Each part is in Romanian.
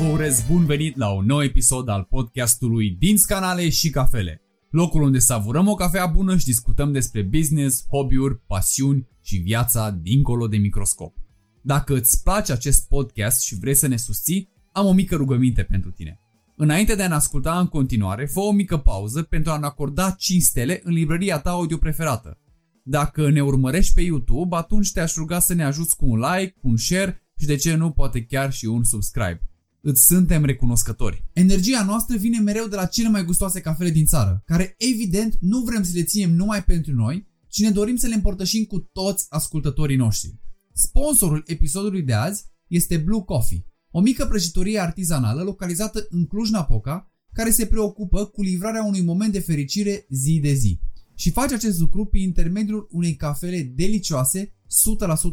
vă urez bun venit la un nou episod al podcastului Din Scanale și Cafele, locul unde savurăm o cafea bună și discutăm despre business, hobby-uri, pasiuni și viața dincolo de microscop. Dacă îți place acest podcast și vrei să ne susții, am o mică rugăminte pentru tine. Înainte de a ne asculta în continuare, fă o mică pauză pentru a ne acorda 5 stele în librăria ta audio preferată. Dacă ne urmărești pe YouTube, atunci te-aș ruga să ne ajuți cu un like, un share și de ce nu, poate chiar și un subscribe. Îți suntem recunoscători. Energia noastră vine mereu de la cele mai gustoase cafele din țară, care evident nu vrem să le ținem numai pentru noi, ci ne dorim să le împărtășim cu toți ascultătorii noștri. Sponsorul episodului de azi este Blue Coffee, o mică prăjitorie artizanală localizată în Cluj-Napoca, care se preocupă cu livrarea unui moment de fericire zi de zi și face acest lucru prin intermediul unei cafele delicioase 100%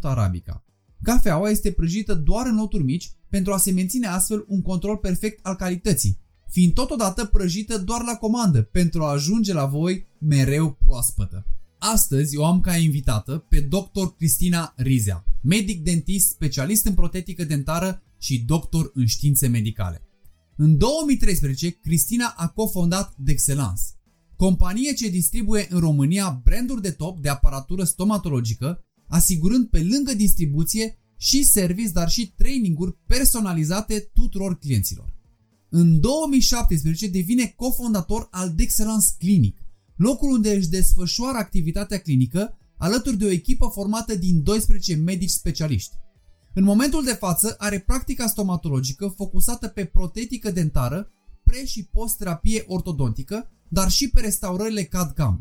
arabica. Cafeaua este prăjită doar în loturi mici pentru a se menține astfel un control perfect al calității, fiind totodată prăjită doar la comandă pentru a ajunge la voi mereu proaspătă. Astăzi o am ca invitată pe Dr. Cristina Riza, medic dentist, specialist în protetică dentară și doctor în științe medicale. În 2013, Cristina a cofondat Dexcellence, companie ce distribuie în România branduri de top de aparatură stomatologică, asigurând pe lângă distribuție și service, dar și traininguri personalizate tuturor clienților. În 2017 devine cofondator al Dexcellence Clinic, locul unde își desfășoară activitatea clinică alături de o echipă formată din 12 medici specialiști. În momentul de față are practica stomatologică focusată pe protetică dentară, pre- și post-terapie ortodontică, dar și pe restaurările CAD-CAM.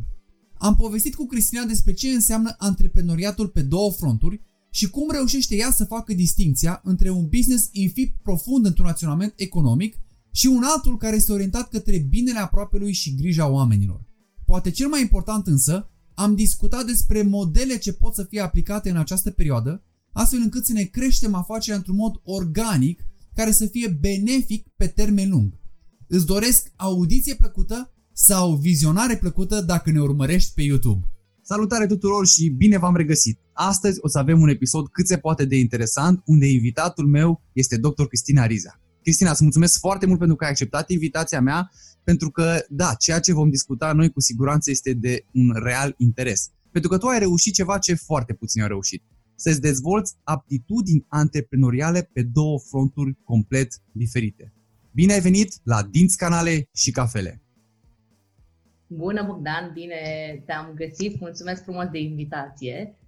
Am povestit cu Cristina despre ce înseamnă antreprenoriatul pe două fronturi și cum reușește ea să facă distincția între un business infipt profund într-un raționament economic și un altul care este orientat către binele aproapelui și grija oamenilor. Poate cel mai important însă, am discutat despre modele ce pot să fie aplicate în această perioadă, astfel încât să ne creștem afacerea într-un mod organic care să fie benefic pe termen lung. Îți doresc audiție plăcută sau vizionare plăcută dacă ne urmărești pe YouTube. Salutare tuturor și bine v-am regăsit! Astăzi o să avem un episod cât se poate de interesant, unde invitatul meu este Dr. Cristina Riza. Cristina, îți mulțumesc foarte mult pentru că ai acceptat invitația mea, pentru că, da, ceea ce vom discuta noi cu siguranță este de un real interes. Pentru că tu ai reușit ceva ce foarte puțini au reușit. Să-ți dezvolți aptitudini antreprenoriale pe două fronturi complet diferite. Bine ai venit la Dinți Canale și Cafele! Bună, Bogdan! Bine te-am găsit! Mulțumesc frumos de invitație!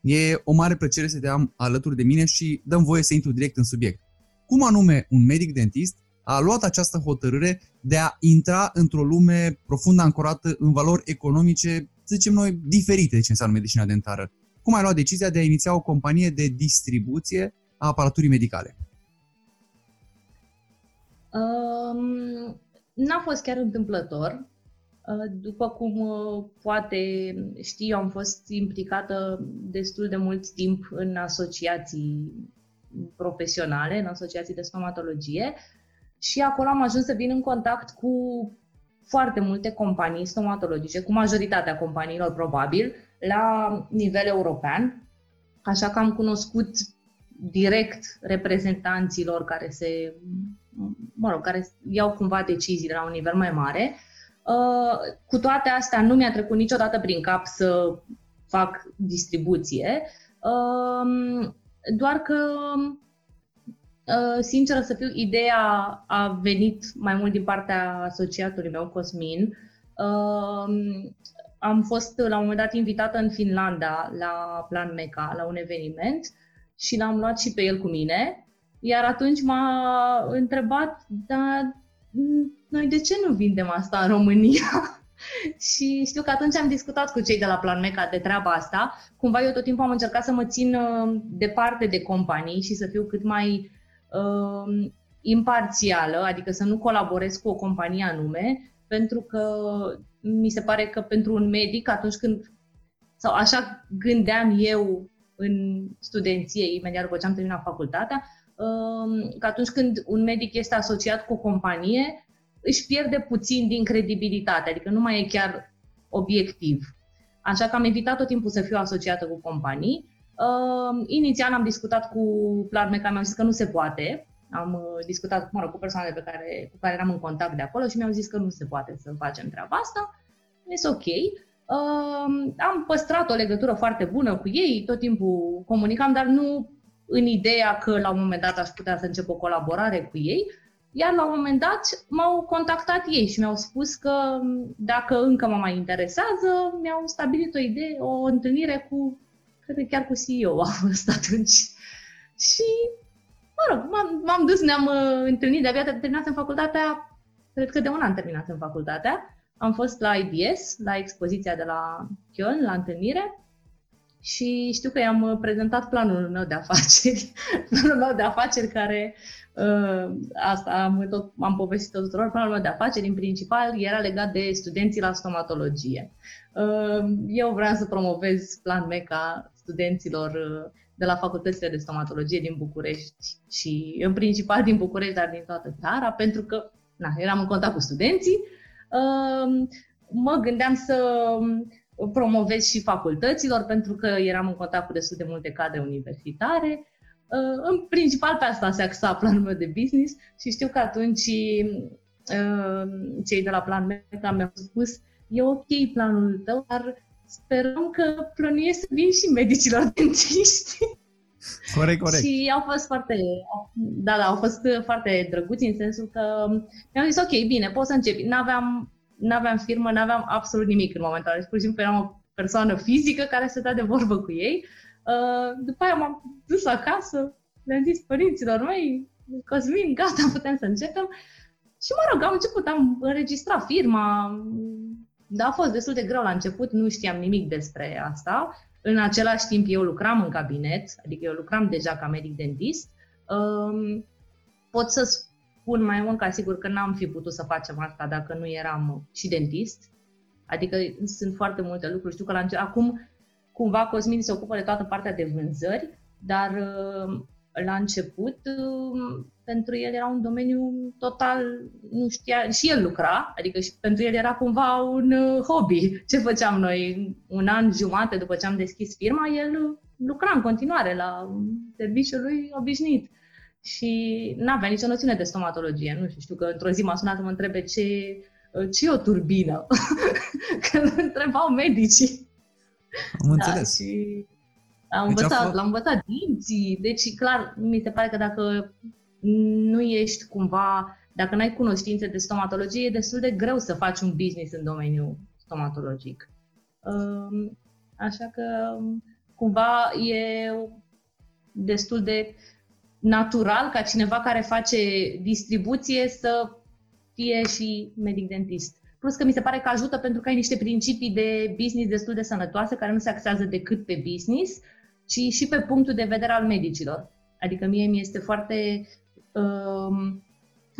E o mare plăcere să te am alături de mine și dăm voie să intru direct în subiect. Cum anume un medic dentist a luat această hotărâre de a intra într-o lume profund ancorată în valori economice, să zicem noi, diferite de ce înseamnă medicina dentară? Cum ai luat decizia de a iniția o companie de distribuție a aparaturii medicale? N-a fost chiar întâmplător. După cum poate știi, am fost implicată destul de mult timp în asociații profesionale, în asociații de stomatologie și acolo am ajuns să vin în contact cu foarte multe companii stomatologice, cu majoritatea companiilor probabil, la nivel european. Așa că am cunoscut direct reprezentanților care care iau cumva deciziile la un nivel mai mare. Cu toate astea nu mi-a trecut niciodată prin cap să fac distribuție, doar că, sinceră să fiu, ideea a venit mai mult din partea asociatului meu, Cosmin. Am fost la un moment dat invitată în Finlanda la Planmeca, la un eveniment și l-am luat și pe el cu mine, iar atunci m-a întrebat, da, noi de ce nu vindem asta în România? Și știu că atunci am discutat cu cei de la Planmeca de treaba asta. Cumva eu tot timpul am încercat să mă țin departe de companii și să fiu cât mai imparțială, adică să nu colaborez cu o companie anume, pentru că mi se pare că pentru un medic, atunci când, sau așa gândeam eu în studenție, imediat după ce am terminat facultatea, că atunci când un medic este asociat cu o companie, își pierde puțin din credibilitate, adică nu mai e chiar obiectiv. Așa că am evitat tot timpul să fiu asociată cu companii. Inițial am discutat cu Planmeca, mi-am zis că nu se poate, Am discutat, mă rog, cu persoanele cu care eram în contact de acolo și mi-au zis că nu se poate să facem treaba asta. Este ok. Am păstrat o legătură foarte bună cu ei, tot timpul comunicam, dar nu în ideea că la un moment dat aș putea să încep o colaborare cu ei. Iar la un moment dat m-au contactat ei și mi-au spus că dacă încă mă mai interesează, mi-au stabilit o idee, o întâlnire cu, cred că chiar cu CEO-ul a fost atunci. Și, mă rog, m-am dus, ne-am întâlnit, de-abia terminasem facultatea, cred că de un an terminasem facultatea. Am fost la IBS, la expoziția de la Kion, la întâlnire. Și știu că i-am prezentat planul meu de afaceri, care asta am povestit tuturor, planul meu de afaceri în principal era legat de studenții la stomatologie. Eu vreau să promovez Planmeca studenților de la facultățile de stomatologie din București și în principal din București, dar din toată țara, pentru că eram în contact cu studenții, mă gândeam să promovez și facultăților, pentru că eram în contact cu destul de multe cadre universitare. În principal pe asta se axa planul meu de business și știu că atunci cei de la Planmeca mi-au spus: e ok planul tău, dar sperăm că plănuiești să vin și medicilor dentiști. Corect. Și au fost foarte drăguți, în sensul că mi-au zis: ok, bine, poți să începi. N-aveam firmă, n-aveam absolut nimic în momentul ăla. Pur și simplu eram o persoană fizică care stătea de vorbă cu ei. După aia m-am dus acasă, le-am zis părinților mei: Cosmin, gata, putem să începem. Și mă rog, am început, am înregistrat firma, dar a fost destul de greu la început, nu știam nimic despre asta. În același timp eu lucram în cabinet, adică eu lucram deja ca medic-dentist. Pot să spun mai mult ca sigur că n-am fi putut să facem asta dacă nu eram și dentist. Adică sunt foarte multe lucruri. Știu că la început, acum cumva Cosmin se ocupă de toată partea de vânzări, dar la început pentru el era un domeniu total, nu știa, și el lucra, adică și pentru el era cumva un hobby. Ce făceam noi? Un an jumate după ce am deschis firma, el lucra în continuare la serviciul lui obișnuit. Și n-avea nicio noțiune de stomatologie, nu știu că într-o zi m-a sunat să mă întrebe ce e o turbină, că îl întrebau medicii. Am înțeles. Și l-am învățat dinții, deci clar, mi se pare că dacă nu ești cumva, dacă n-ai cunoștințe de stomatologie, e destul de greu să faci un business în domeniul stomatologic. Așa că cumva e destul de natural ca cineva care face distribuție să fie și medic-dentist. Plus că mi se pare că ajută pentru că ai niște principii de business destul de sănătoase, care nu se axează decât pe business, ci și pe punctul de vedere al medicilor. Adică mie mi este foarte...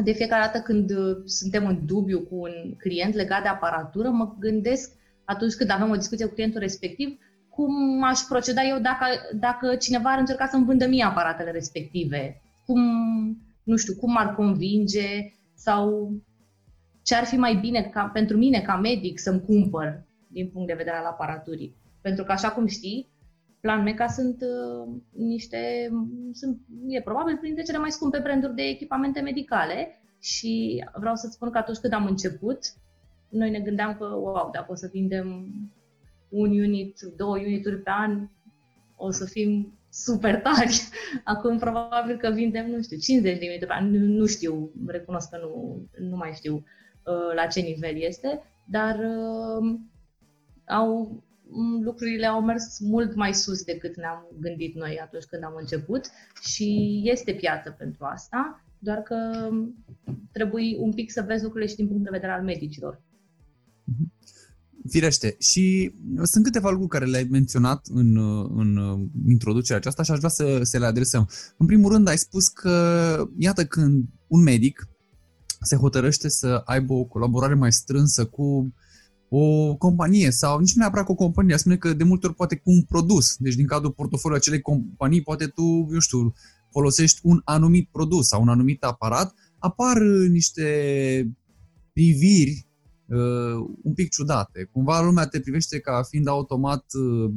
De fiecare dată când suntem în dubiu cu un client legat de aparatură, mă gândesc atunci când avem o discuție cu clientul respectiv, cum aș proceda eu dacă cineva ar încerca să-mi vândă mie aparatele respective. Cum m-ar convinge sau ce ar fi mai bine pentru mine ca medic să-mi cumpăr din punct de vedere al aparaturii. Pentru că, așa cum știi, Planmeca e probabil printre cele mai scumpe branduri de echipamente medicale și vreau să-ți spun că atunci când am început, noi ne gândeam că, wow, dacă o să vindem un unit, două unituri pe an, o să fim super tari. Acum probabil că vindem, 50 de unituri pe an, nu știu, recunosc că nu mai știu la ce nivel este, dar lucrurile au mers mult mai sus decât ne-am gândit noi atunci când am început și este piață pentru asta, doar că trebuie un pic să vezi lucrurile și din punct de vedere al medicilor. Firește. Și sunt câteva lucruri care le-ai menționat în introducerea aceasta și aș vrea să le adresăm. În primul rând, ai spus că, iată, când un medic se hotărăște să aibă o colaborare mai strânsă cu o companie sau nici nu neapărat cu o companie, spune că de multe ori poate cu un produs, deci din cadrul portofoliului acelei companii, poate tu, folosești un anumit produs sau un anumit aparat, apar niște priviri un pic ciudate. Cumva lumea te privește ca fiind automat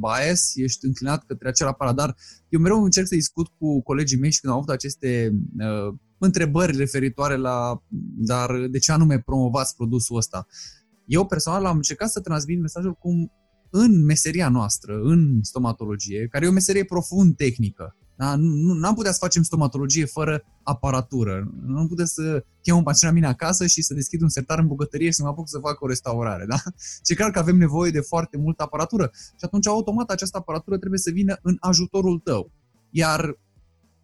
bias, ești înclinat către acel aparat, dar eu mereu încerc să discut cu colegii mei și când am avut aceste întrebări referitoare la dar de ce anume promovați produsul ăsta. Eu personal am încercat să transmit mesajul cum în meseria noastră, în stomatologie, care e o meserie profund tehnică, da? N-am putea să facem stomatologie fără aparatură. Nu putea să chem un pacient la mine acasă și să deschid un sertar în bucătărie și să mă apuc să fac o restaurare. Da? Și clar că avem nevoie de foarte multă aparatură. Și atunci, automat, această aparatură trebuie să vină în ajutorul tău. Iar,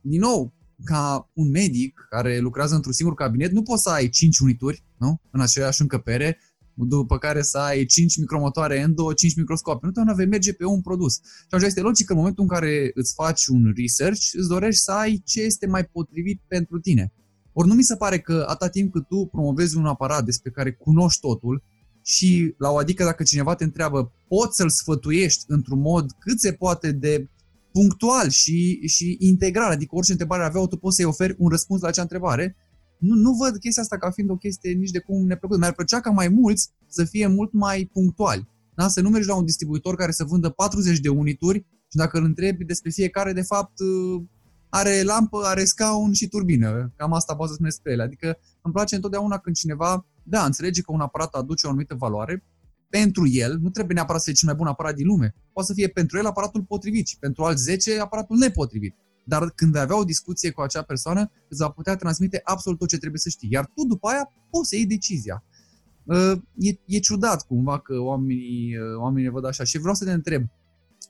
din nou, ca un medic care lucrează într-un singur cabinet, nu poți să ai 5 unituri, nu? În aceeași încăpere, după care să ai 5 micromotoare endo, 5 microscope. Nu vei merge pe un produs. Și așa este logic că în momentul în care îți faci un research, îți dorești să ai ce este mai potrivit pentru tine. Ori nu mi se pare că atâta timp cât tu promovezi un aparat despre care cunoști totul și la o adică dacă cineva te întreabă, poți să-l sfătuiești într-un mod cât se poate de punctual și integral, adică orice întrebare aveau, tu poți să-i oferi un răspuns la acea întrebare. Nu văd chestia asta ca fiind o chestie nici de cum neplăcută. Mi-ar plăcea ca mai mulți să fie mult mai punctuali. Da? Să nu mergi la un distribuitor care să vândă 40 de unituri și dacă îl întrebi despre fiecare, de fapt, are lampă, are scaun și turbină. Cam asta poate să spune despre ele. Adică îmi place întotdeauna când cineva, da, înțelege că un aparat aduce o anumită valoare pentru el. Nu trebuie neapărat să fie cel mai bun aparat din lume. Poate să fie pentru el aparatul potrivit și pentru alți 10 aparatul nepotrivit. Dar când vei avea o discuție cu acea persoană, îți va putea transmite absolut tot ce trebuie să știi. Iar tu după aia poți să iei decizia. E ciudat cumva că oamenii ne văd așa. Și vreau să te întreb,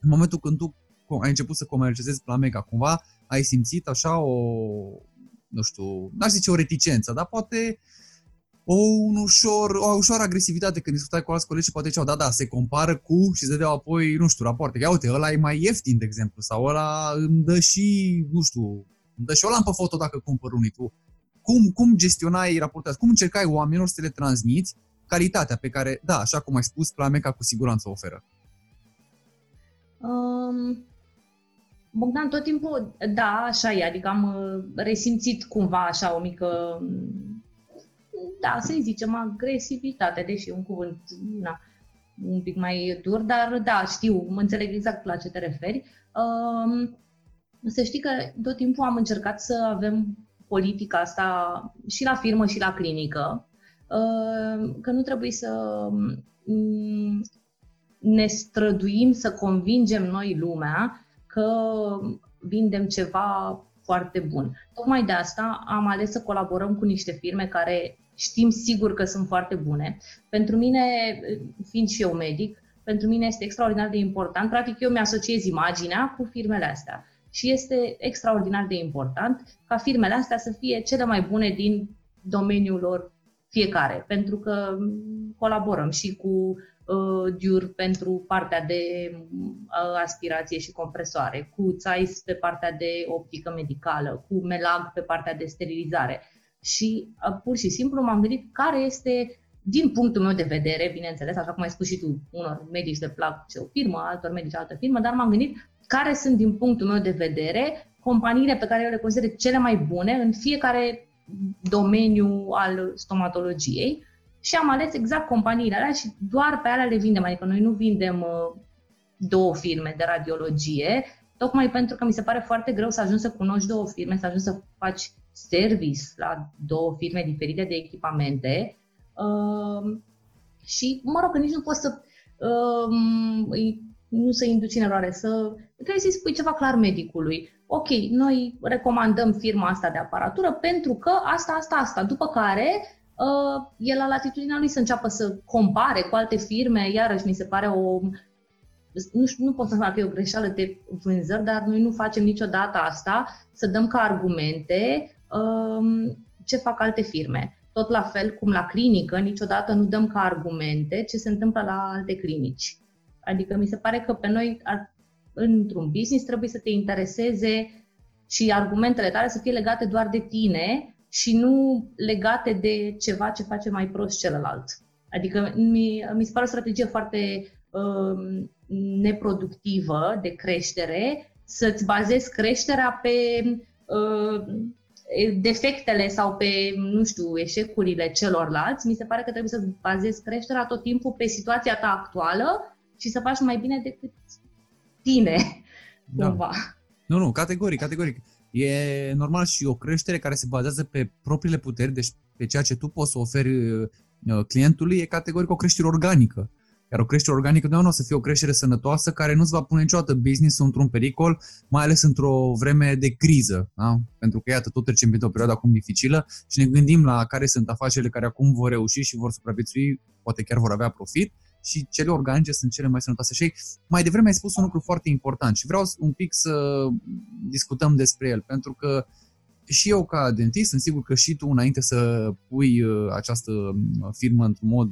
în momentul când tu ai început să comercializezi Planmeca, cumva ai simțit așa o, nu știu, n-aș zice o reticență, dar poate o ușoară agresivitate când discutai cu alți colegi și poate ziceau, da, se compară cu și îți dădeau apoi, nu știu, rapoarte. Ia uite, ăla e mai ieftin, de exemplu, sau ăla îmi dă și, nu știu, îmi dă și o lampă foto dacă cumpăr unii tu. Cum gestionai raportarea? Cum încercai oamenilor să le transmiți calitatea pe care, da, așa cum ai spus, Planmeca cu siguranță oferă? Bogdan, tot timpul, da, așa e, adică am resimțit cumva așa o mică... Da, să-i zicem, agresivitate, deși un cuvânt na, un pic mai dur, dar da, știu, mă înțeleg exact la ce te referi. Să știi că tot timpul am încercat să avem politica asta și la firmă și la clinică, că nu trebuie să ne străduim să convingem noi lumea că vindem ceva foarte bun. Tocmai de asta am ales să colaborăm cu niște firme care știm sigur că sunt foarte bune. Pentru mine, fiind și eu medic, pentru mine este extraordinar de important. Practic, eu mi-asociez imaginea cu firmele astea. Și este extraordinar de important ca firmele astea să fie cele mai bune din domeniul lor fiecare. Pentru că colaborăm și cu Dürr pentru partea de aspirație și compresoare, cu Zeiss pe partea de optică medicală, cu Melag pe partea de sterilizare. Și pur și simplu m-am gândit care este, din punctul meu de vedere, bineînțeles, așa cum ai spus și tu, unor medici le plac ce o firmă, altor medici altă firmă, dar m-am gândit care sunt, din punctul meu de vedere, companiile pe care eu le consider cele mai bune în fiecare domeniu al stomatologiei. Și am ales exact companiile alea și doar pe alea le vindem. Adică noi nu vindem două firme de radiologie, tocmai pentru că mi se pare foarte greu să ajungi să cunoști două firme, să ajungi să faci service la două firme diferite de echipamente. Și, mă rog, că nici nu poți să nu să induci în eroare, trebuie să-i spui ceva clar medicului. Ok, noi recomandăm firma asta de aparatură pentru că asta, după care... el la latitudinea lui să înceapă să compare cu alte firme, iarăși mi se pare o... Nu știu, nu pot să fac că e o greșeală de vânzări, dar noi nu facem niciodată asta, să dăm ca argumente ce fac alte firme. Tot la fel cum la clinică, niciodată nu dăm ca argumente ce se întâmplă la alte clinici. Adică mi se pare că pe noi, într-un business, trebuie să te intereseze și argumentele tale să fie legate doar de tine și nu legate de ceva ce face mai prost celălalt. Adică mi se pare o strategie foarte neproductivă de creștere, să-ți bazezi creșterea pe defectele sau pe, nu știu, eșecurile celorlalți, mi se pare că trebuie să bazezi creșterea tot timpul pe situația ta actuală și să faci mai bine decât tine, da, cumva. Nu, categoric. E normal și o creștere care se bazează pe propriile puteri, deci pe ceea ce tu poți să oferi clientului, e categoric o creștere organică. Iar o creștere organică nu o să fie o creștere sănătoasă care nu-ți va pune niciodată business-ul într-un pericol, mai ales într-o vreme de criză. Da? Pentru că, iată, tot trecem printr-o perioadă acum dificilă și ne gândim la care sunt afacerile care acum vor reuși și vor supraviețui, poate chiar vor avea profit, și cele organice sunt cele mai sănătoase. Și mai devreme ai spus un lucru foarte important și vreau un pic să discutăm despre el, pentru că și eu ca dentist, sunt sigur că și tu înainte să pui această firmă într-un mod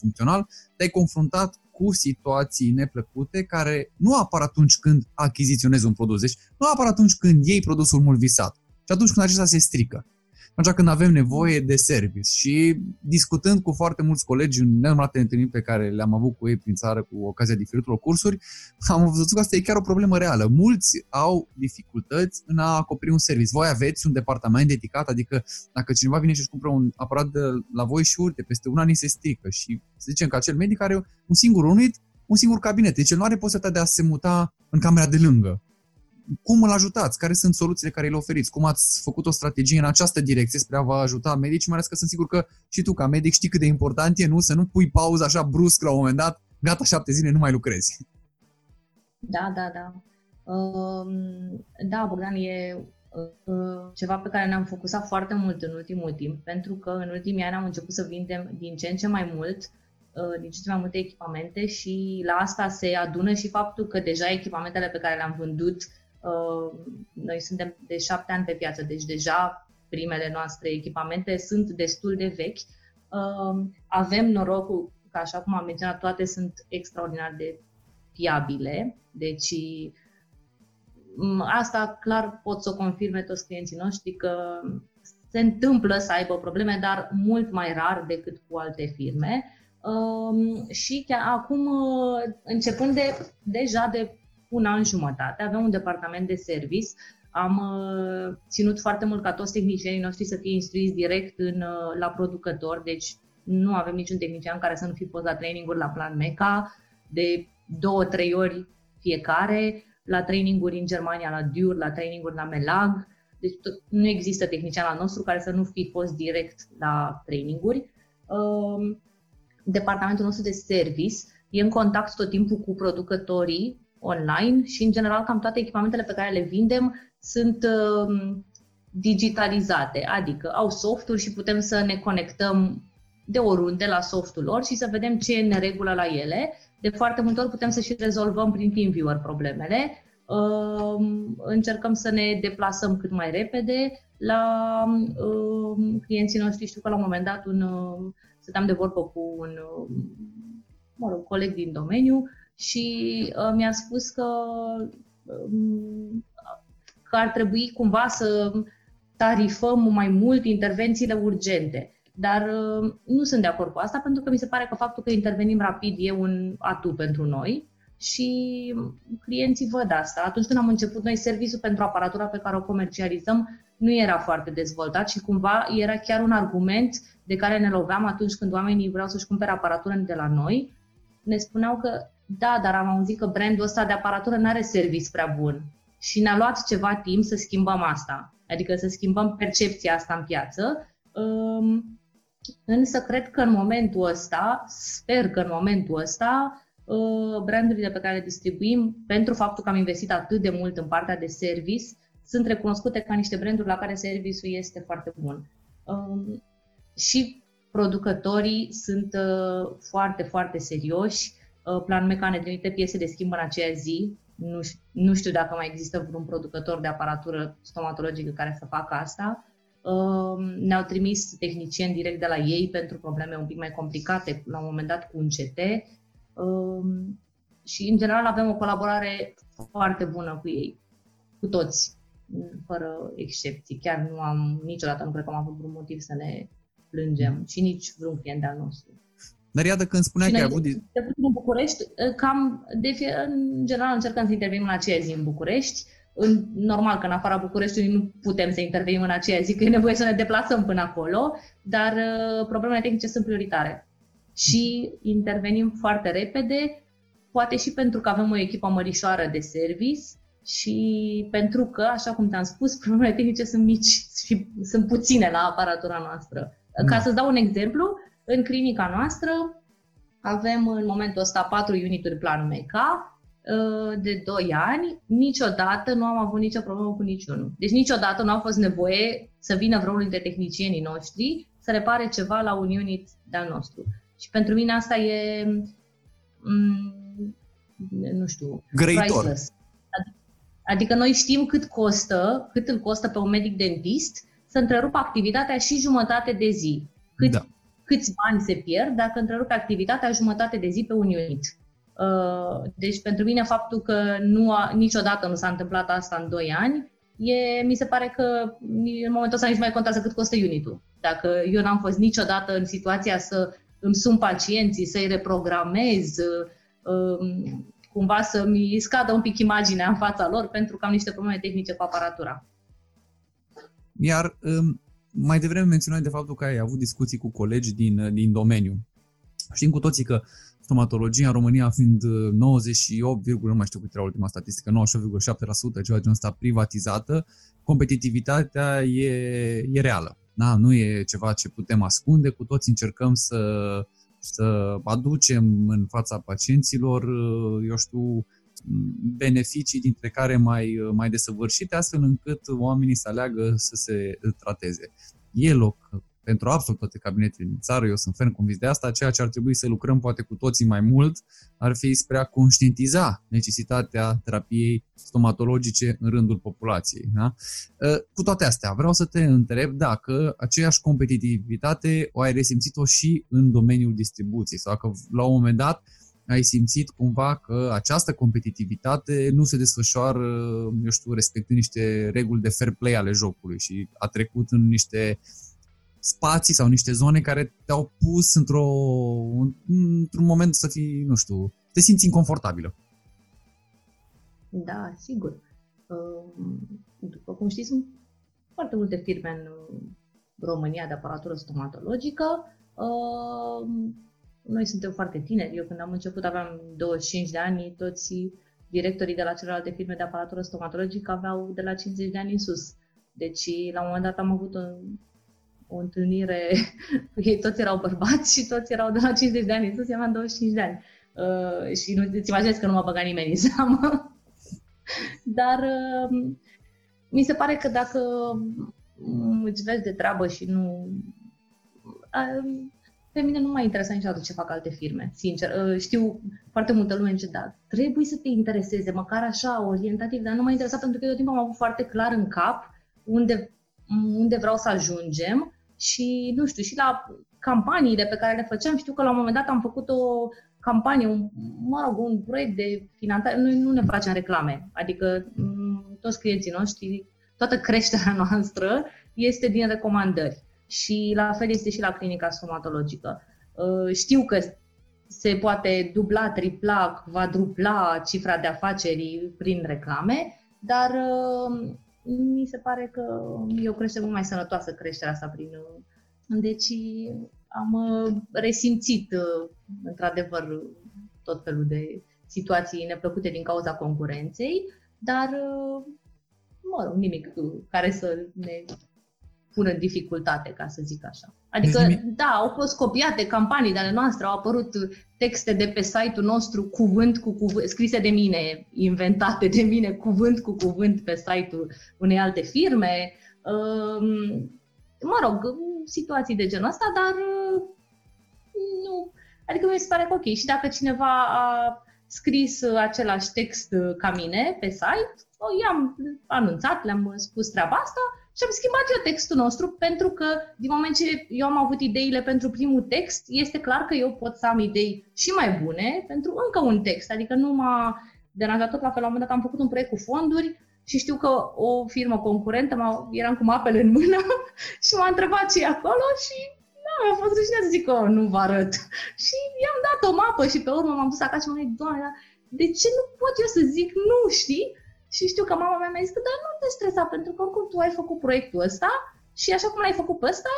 funcțional, te-ai confruntat cu situații neplăcute care nu apar atunci când achiziționezi un produs. Deci nu apar atunci când iei produsul mult visat, ci atunci când acesta se strică. Atunci când avem nevoie de service. Și discutând cu foarte mulți colegi în nenumărate întâlniri pe care le-am avut cu ei prin țară cu ocazia diferitelor cursuri, am văzut că asta e chiar o problemă reală. Mulți au dificultăți în a acoperi un service. Voi aveți un departament dedicat, adică dacă cineva vine și își cumpără un aparat de la voi și urte, peste un an îi se strică și să zicem că acel medic are un singur unit, un singur cabinet. Deci el nu are posibilitatea de a se muta în camera de lângă. Cum îl ajutați? Care sunt soluțiile care le oferiți? Cum ați făcut o strategie în această direcție spre a vă ajuta medici? Mai ales că sunt sigur că și tu ca medic știi cât de important e, nu? Să nu pui pauză așa brusc la un moment dat, gata 7 zile, nu mai lucrezi. Da. Da, Bogdan, e ceva pe care ne-am focusat foarte mult în ultimul timp, pentru că în ultimii ani am început să vindem din ce în ce mai mult, din ce mai multe echipamente și la asta se adună și faptul că deja echipamentele pe care le-am vândut, noi suntem de 7 ani pe piață, deci deja primele noastre echipamente sunt destul de vechi. Avem norocul că, așa cum am menționat, toate sunt extraordinar de fiabile, deci asta clar pot să o confirme toți clienții noștri că se întâmplă să aibă probleme, dar mult mai rar decât cu alte firme. Și chiar acum, începând deja de 1 an și jumătate, aveam un departament de service, am ținut foarte mult ca toți tehnicienii noștri să fie instruiți direct la producător, deci nu avem niciun tehnician care să nu fi fost la training-uri la Planmeca, de 2-3 ori fiecare, la training-uri în Germania, la Dürr, la training-uri la Melag, deci nu există tehnician al nostru care să nu fi fost direct la training-uri. Departamentul nostru de service e în contact tot timpul cu producătorii online și, în general, cam toate echipamentele pe care le vindem sunt digitalizate, adică au softuri și putem să ne conectăm de oriunde la softul lor și să vedem ce e în neregulă la ele. De foarte multe ori putem să și rezolvăm prin TeamViewer problemele. Încercăm să ne deplasăm cât mai repede la clienții noștri. Știu că la un moment dat stăteam de vorbă cu un coleg din domeniu și mi-a spus că ar trebui cumva să tarifăm mai mult intervențiile urgente. Dar nu sunt de acord cu asta, pentru că mi se pare că faptul că intervenim rapid e un atu pentru noi și clienții văd asta. Atunci când am început noi serviciul pentru aparatura pe care o comercializăm, nu era foarte dezvoltat și cumva era chiar un argument de care ne loveam atunci când oamenii vreau să-și cumpere aparatură de la noi. Ne spuneau că da, dar am auzit că brandul ăsta de aparatură nu are service prea bun și ne-a luat ceva timp să schimbăm asta, adică să schimbăm percepția asta în piață. Însă cred că sper că în momentul ăsta, brandurile pe care le distribuim, pentru faptul că am investit atât de mult în partea de service, sunt recunoscute ca niște branduri la care serviciul este foarte bun. Și producătorii sunt foarte, foarte serioși. Planmeca ne trimite piese de schimb în aceea zi. Nu știu dacă mai există vreun producător de aparatură stomatologică care să facă asta. Ne-au trimis tehnicieni direct de la ei pentru probleme un pic mai complicate, la un moment dat cu un CT. Și, în general, avem o colaborare foarte bună cu ei, cu toți, fără excepții. Chiar nu cred că am avut vreun motiv să ne plângem și nici vreun client de-al nostru. Dar iată, când spuneai că ai avut... În București, în general încercăm să intervenim în aceea zi în București, Normal că în afara Bucureștiului nu putem să intervenim în aceea zi, că e nevoie să ne deplasăm până acolo, dar problemele tehnice sunt prioritare. Și intervenim foarte repede, poate și pentru că avem o echipă mărișoară de service și pentru că, așa cum te-am spus, problemele tehnice sunt mici și sunt puține la aparatura noastră. Ca să-ți dau un exemplu, în clinica noastră avem în momentul ăsta 4 unituri Planmeca, de 2 ani, niciodată nu am avut nicio problemă cu niciunul. Deci niciodată nu a fost nevoie să vină vreunul dintre tehnicienii noștri să repare ceva la un unit de-al nostru. Și pentru mine asta e, nu știu, grăitor. Adică noi știm cât îl costă pe un medic dentist să întrerupă activitatea și jumătate de zi. Câți bani se pierd dacă întrerupe activitatea jumătate de zi pe un unit. Deci pentru mine faptul că niciodată nu s-a întâmplat asta în 2 ani, mi se pare că în momentul ăsta nici mai contează cât costă unit-ul. Dacă eu n-am fost niciodată în situația să îmi sun pacienții, să-i reprogramez, cumva să-mi scadă un pic imaginea în fața lor pentru că am niște probleme tehnice cu aparatura. Iar mai devreme menționai de faptul că ai avut discuții cu colegi din domeniu. Știm cu toții că stomatologia în România fiind 98,7% ceva genul ăsta privatizată, competitivitatea e reală. Da? Nu e ceva ce putem ascunde, cu toți încercăm să aducem în fața pacienților, eu știu, beneficii dintre care mai desăvârșite, astfel încât oamenii să aleagă să se trateze. E loc pentru absolut toate cabinetele din țară, eu sunt ferm convins de asta, ceea ce ar trebui să lucrăm poate cu toții mai mult ar fi spre a conștientiza necesitatea terapiei stomatologice în rândul populației. Da? Cu toate astea, vreau să te întreb dacă aceeași competitivitate o ai resimțit-o și în domeniul distribuției sau dacă la un moment dat ai simțit cumva că această competitivitate nu se desfășoară, eu știu, respectând niște reguli de fair play ale jocului și a trecut în niște spații sau niște zone care te-au pus într-un moment să fii, nu știu, te simți inconfortabilă. Da, sigur. După cum știți, sunt foarte multe firme în România de aparatură stomatologică. Noi suntem foarte tineri. Eu când am început aveam 25 de ani, toți directorii de la celelalte firme de aparatură stomatologică aveau de la 50 de ani în sus. Deci, la un moment dat am avut o întâlnire, ei toți erau bărbați și toți erau de la 50 de ani în sus, eu aveam 25 de ani. Și nu-ți imaginezi că nu m-a băgat nimeni în seamă. Dar mi se pare că dacă îți vezi de treabă și nu... Pe mine nu m-a interesat niciodată ce fac alte firme, sincer. Știu foarte multă lume ce da. Trebuie să te intereseze, măcar așa, orientativ, dar nu m-a interesat pentru că eu tot timpul am avut foarte clar în cap unde vreau să ajungem și, nu știu, și la campaniile pe care le făceam, știu că la un moment dat am făcut o campanie, un proiect de finanțare, noi nu ne facem reclame, adică toți clienții noștri, toată creșterea noastră este din recomandări și la fel este și la clinica stomatologică. Știu că se poate dubla, tripla, quadrupla cifra de afaceri prin reclame, dar mi se pare că eu crește mult mai sănătoasă creșterea asta prin... Deci am resimțit, într-adevăr, tot felul de situații neplăcute din cauza concurenței, dar, nimic care să ne pună în dificultate, ca să zic așa. Adică, au fost copiate campanii de ale noastre, au apărut texte de pe site-ul nostru, cuvânt cu cuvânt, scrise de mine, inventate de mine, cuvânt cu cuvânt pe site-ul unei alte firme. Situații de genul ăsta, dar nu. Adică mi se pare că ok. Și dacă cineva a scris același text ca mine pe site, i-am anunțat, le-am spus treaba asta, și am schimbat eu textul nostru pentru că din moment ce eu am avut ideile pentru primul text, este clar că eu pot să am idei și mai bune pentru încă un text. Adică nu m-a deranjat tot la fel. La un moment dat am făcut un proiect cu fonduri și știu că o firmă concurentă, eram cu mapele în mână și m-a întrebat ce e acolo și mi-a fost rușine să zic că nu vă arăt. Și i-am dat o mapă și pe urmă m-am dus acasă și m-am zis, Doamne, de ce nu pot eu să zic nu, știi? Și știu că mama mea mi-a zis că dar nu te stresa, pentru că oricum tu ai făcut proiectul ăsta și așa cum l-ai făcut pe ăsta,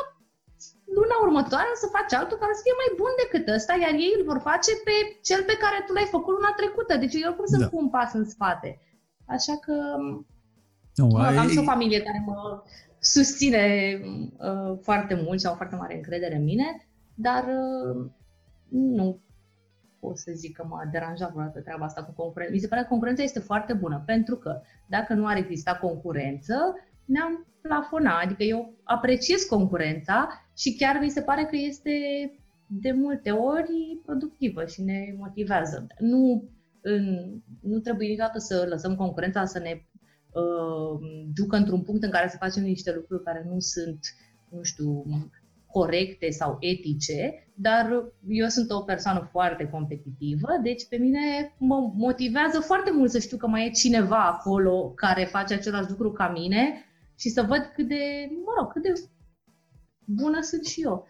luna următoare o să faci altul care să fie mai bun decât ăsta, iar ei îl vor face pe cel pe care tu l-ai făcut luna trecută. Deci eu oricum să-mi pun un pas în spate. Așa că am și o familie care mă susține foarte mult și au foarte mare încredere în mine, dar nu pot să zic că m-a deranjat vreodată treaba asta cu concurența. Mi se pare că concurența este foarte bună, pentru că dacă nu ar exista concurență, ne-am plafonat. Adică eu apreciez concurența și chiar mi se pare că este de multe ori productivă și ne motivează. Nu trebuie niciodată să lăsăm concurența să ne ducă într-un punct în care să facem niște lucruri care nu sunt, nu știu, corecte sau etice, dar eu sunt o persoană foarte competitivă, deci pe mine mă motivează foarte mult să știu că mai e cineva acolo care face același lucru ca mine și să văd cât de, cât de bună sunt și eu.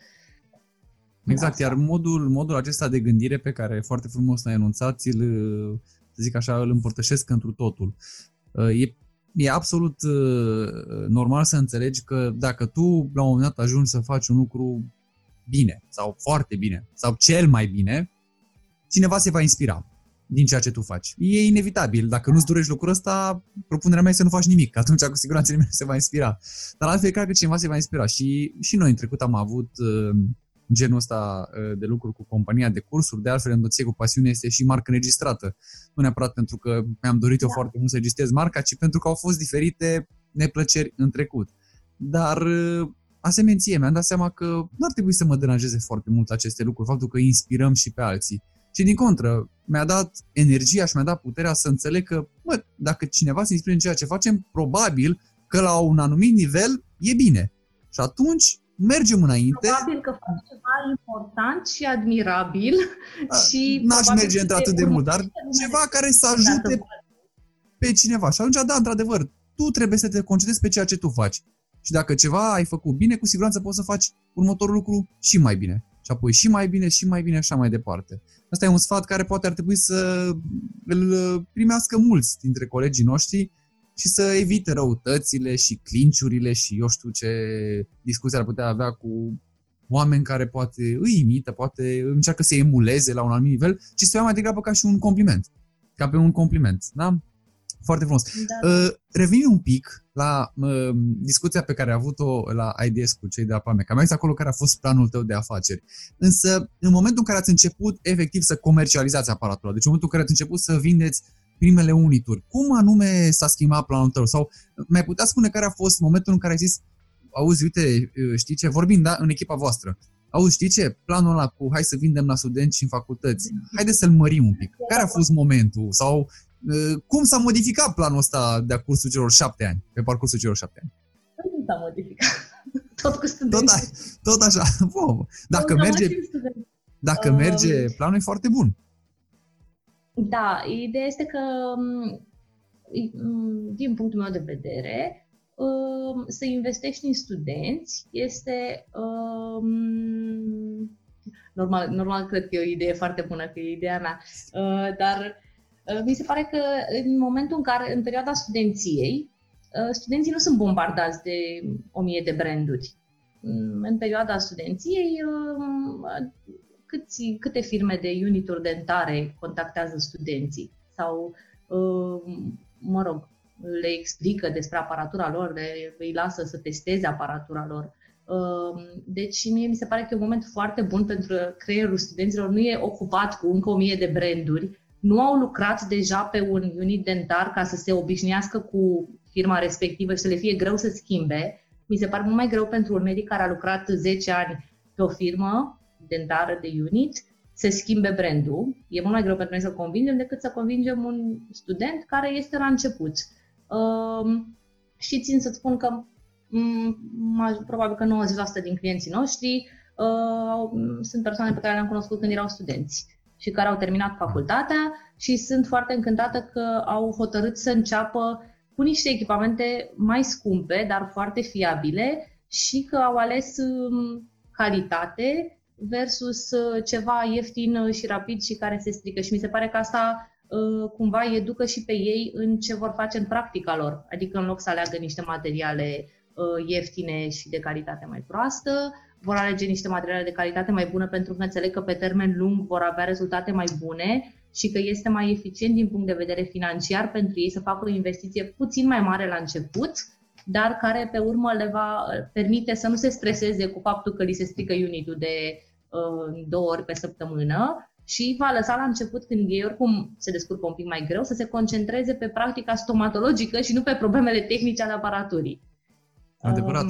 Exact, iar modul acesta de gândire pe care foarte frumos l-ai enunțat, îl împărtășesc întru totul. E absolut normal să înțelegi că dacă tu la un moment dat ajungi să faci un lucru bine sau foarte bine sau cel mai bine, cineva se va inspira din ceea ce tu faci. E inevitabil. Dacă nu-ți dorești lucrul ăsta, propunerea mea e să nu faci nimic, că atunci cu siguranță nimeni nu se va inspira. Dar altfel e clar că cineva se va inspira și noi în trecut am avut genul ăsta de lucruri cu compania de cursuri, de altfel Îndoție cu pasiune este și marcă înregistrată. Nu neapărat pentru că mi-am dorit eu foarte mult să registrez marca, ci pentru că au fost diferite neplăceri în trecut. Dar asemenție, mi-am dat seama că nu ar trebui să mă deranjeze foarte mult aceste lucruri, faptul că inspirăm și pe alții. Și din contră, mi-a dat energia și mi-a dat puterea să înțeleg că, dacă cineva se inspiră în ceea ce facem, probabil că la un anumit nivel e bine. Și atunci mergem înainte. Probabil că faci ceva important și admirabil. Și n-aș merge într-atât de mult, dar ceva care să ajute pe cineva. Și atunci, într-adevăr, tu trebuie să te concentrezi pe ceea ce tu faci. Și dacă ceva ai făcut bine, cu siguranță poți să faci următorul lucru și mai bine. Și apoi și mai bine, și mai bine, așa mai departe. Asta e un sfat care poate ar trebui să îl primească mulți dintre colegii noștri, și să evite răutățile și clinciurile și eu știu ce discuții ar putea avea cu oameni care poate îi imită, poate încearcă să emuleze la un anumit nivel, ci să ia mai degrabă ca și un compliment. Ca pe un compliment, da? Foarte frumos. Da. Revenim un pic la discuția pe care a avut-o la IDS cu cei de la Planmeca. Mai zis acolo care a fost planul tău de afaceri. Însă, în momentul în care ați început efectiv să comercializați aparatura, deci în momentul în care ați început să vindeți primele unituri, cum anume s-a schimbat planul tău? Sau mai putea spune care a fost momentul în care ai zis, auzi, uite, știi ce, vorbind în echipa voastră, auzi, știi ce, planul ăla cu hai să vindem la studenți și în facultăți, haide să-l mărim un pic. Care a fost momentul? Sau cum s-a modificat planul ăsta de-a cursul celor 7 ani, pe parcursul celor 7 ani? Nu s-a modificat. Tot cu studenți. Tot așa. Dacă merge, planul e foarte bun. Da, ideea este că, din punctul meu de vedere, să investești în studenți este, normal cred că e o idee foarte bună, că e ideea mea, dar mi se pare că în momentul în care, în perioada studenției, studenții nu sunt bombardați de 1000 de branduri. În perioada studenției, câte firme de unituri dentare contactează studenții sau, le explică despre aparatura lor, îi lasă să testeze aparatura lor. Deci mie mi se pare că e un moment foarte bun pentru creierul studenților, nu e ocupat cu încă 1000 de branduri, nu au lucrat deja pe un unit dentar ca să se obișnuiască cu firma respectivă și să le fie greu să schimbe. Mi se pare mult mai greu pentru un medic care a lucrat 10 ani pe o firmă dentară de unit, se schimbe brandul. E mult mai greu pentru noi să convingem decât să convingem un student care este la început. Și țin să-ți spun că probabil că 90% din clienții noștri sunt persoane pe care le-am cunoscut când erau studenți și care au terminat facultatea și sunt foarte încântată că au hotărât să înceapă cu niște echipamente mai scumpe, dar foarte fiabile și că au ales calitate versus ceva ieftin și rapid și care se strică. Și mi se pare că asta cumva îi educă și pe ei în ce vor face în practica lor. Adică în loc să aleagă niște materiale ieftine și de calitate mai proastă, vor alege niște materiale de calitate mai bună pentru că înțeleg că pe termen lung vor avea rezultate mai bune și că este mai eficient din punct de vedere financiar pentru ei să facă o investiție puțin mai mare la început, dar care pe urmă le va permite să nu se streseze cu faptul că li se strică unit-ul de 2 ori pe săptămână și va lăsa la început, când ei oricum se descurcă un pic mai greu, să se concentreze pe practica stomatologică și nu pe problemele tehnice ale aparaturii. Adevărat.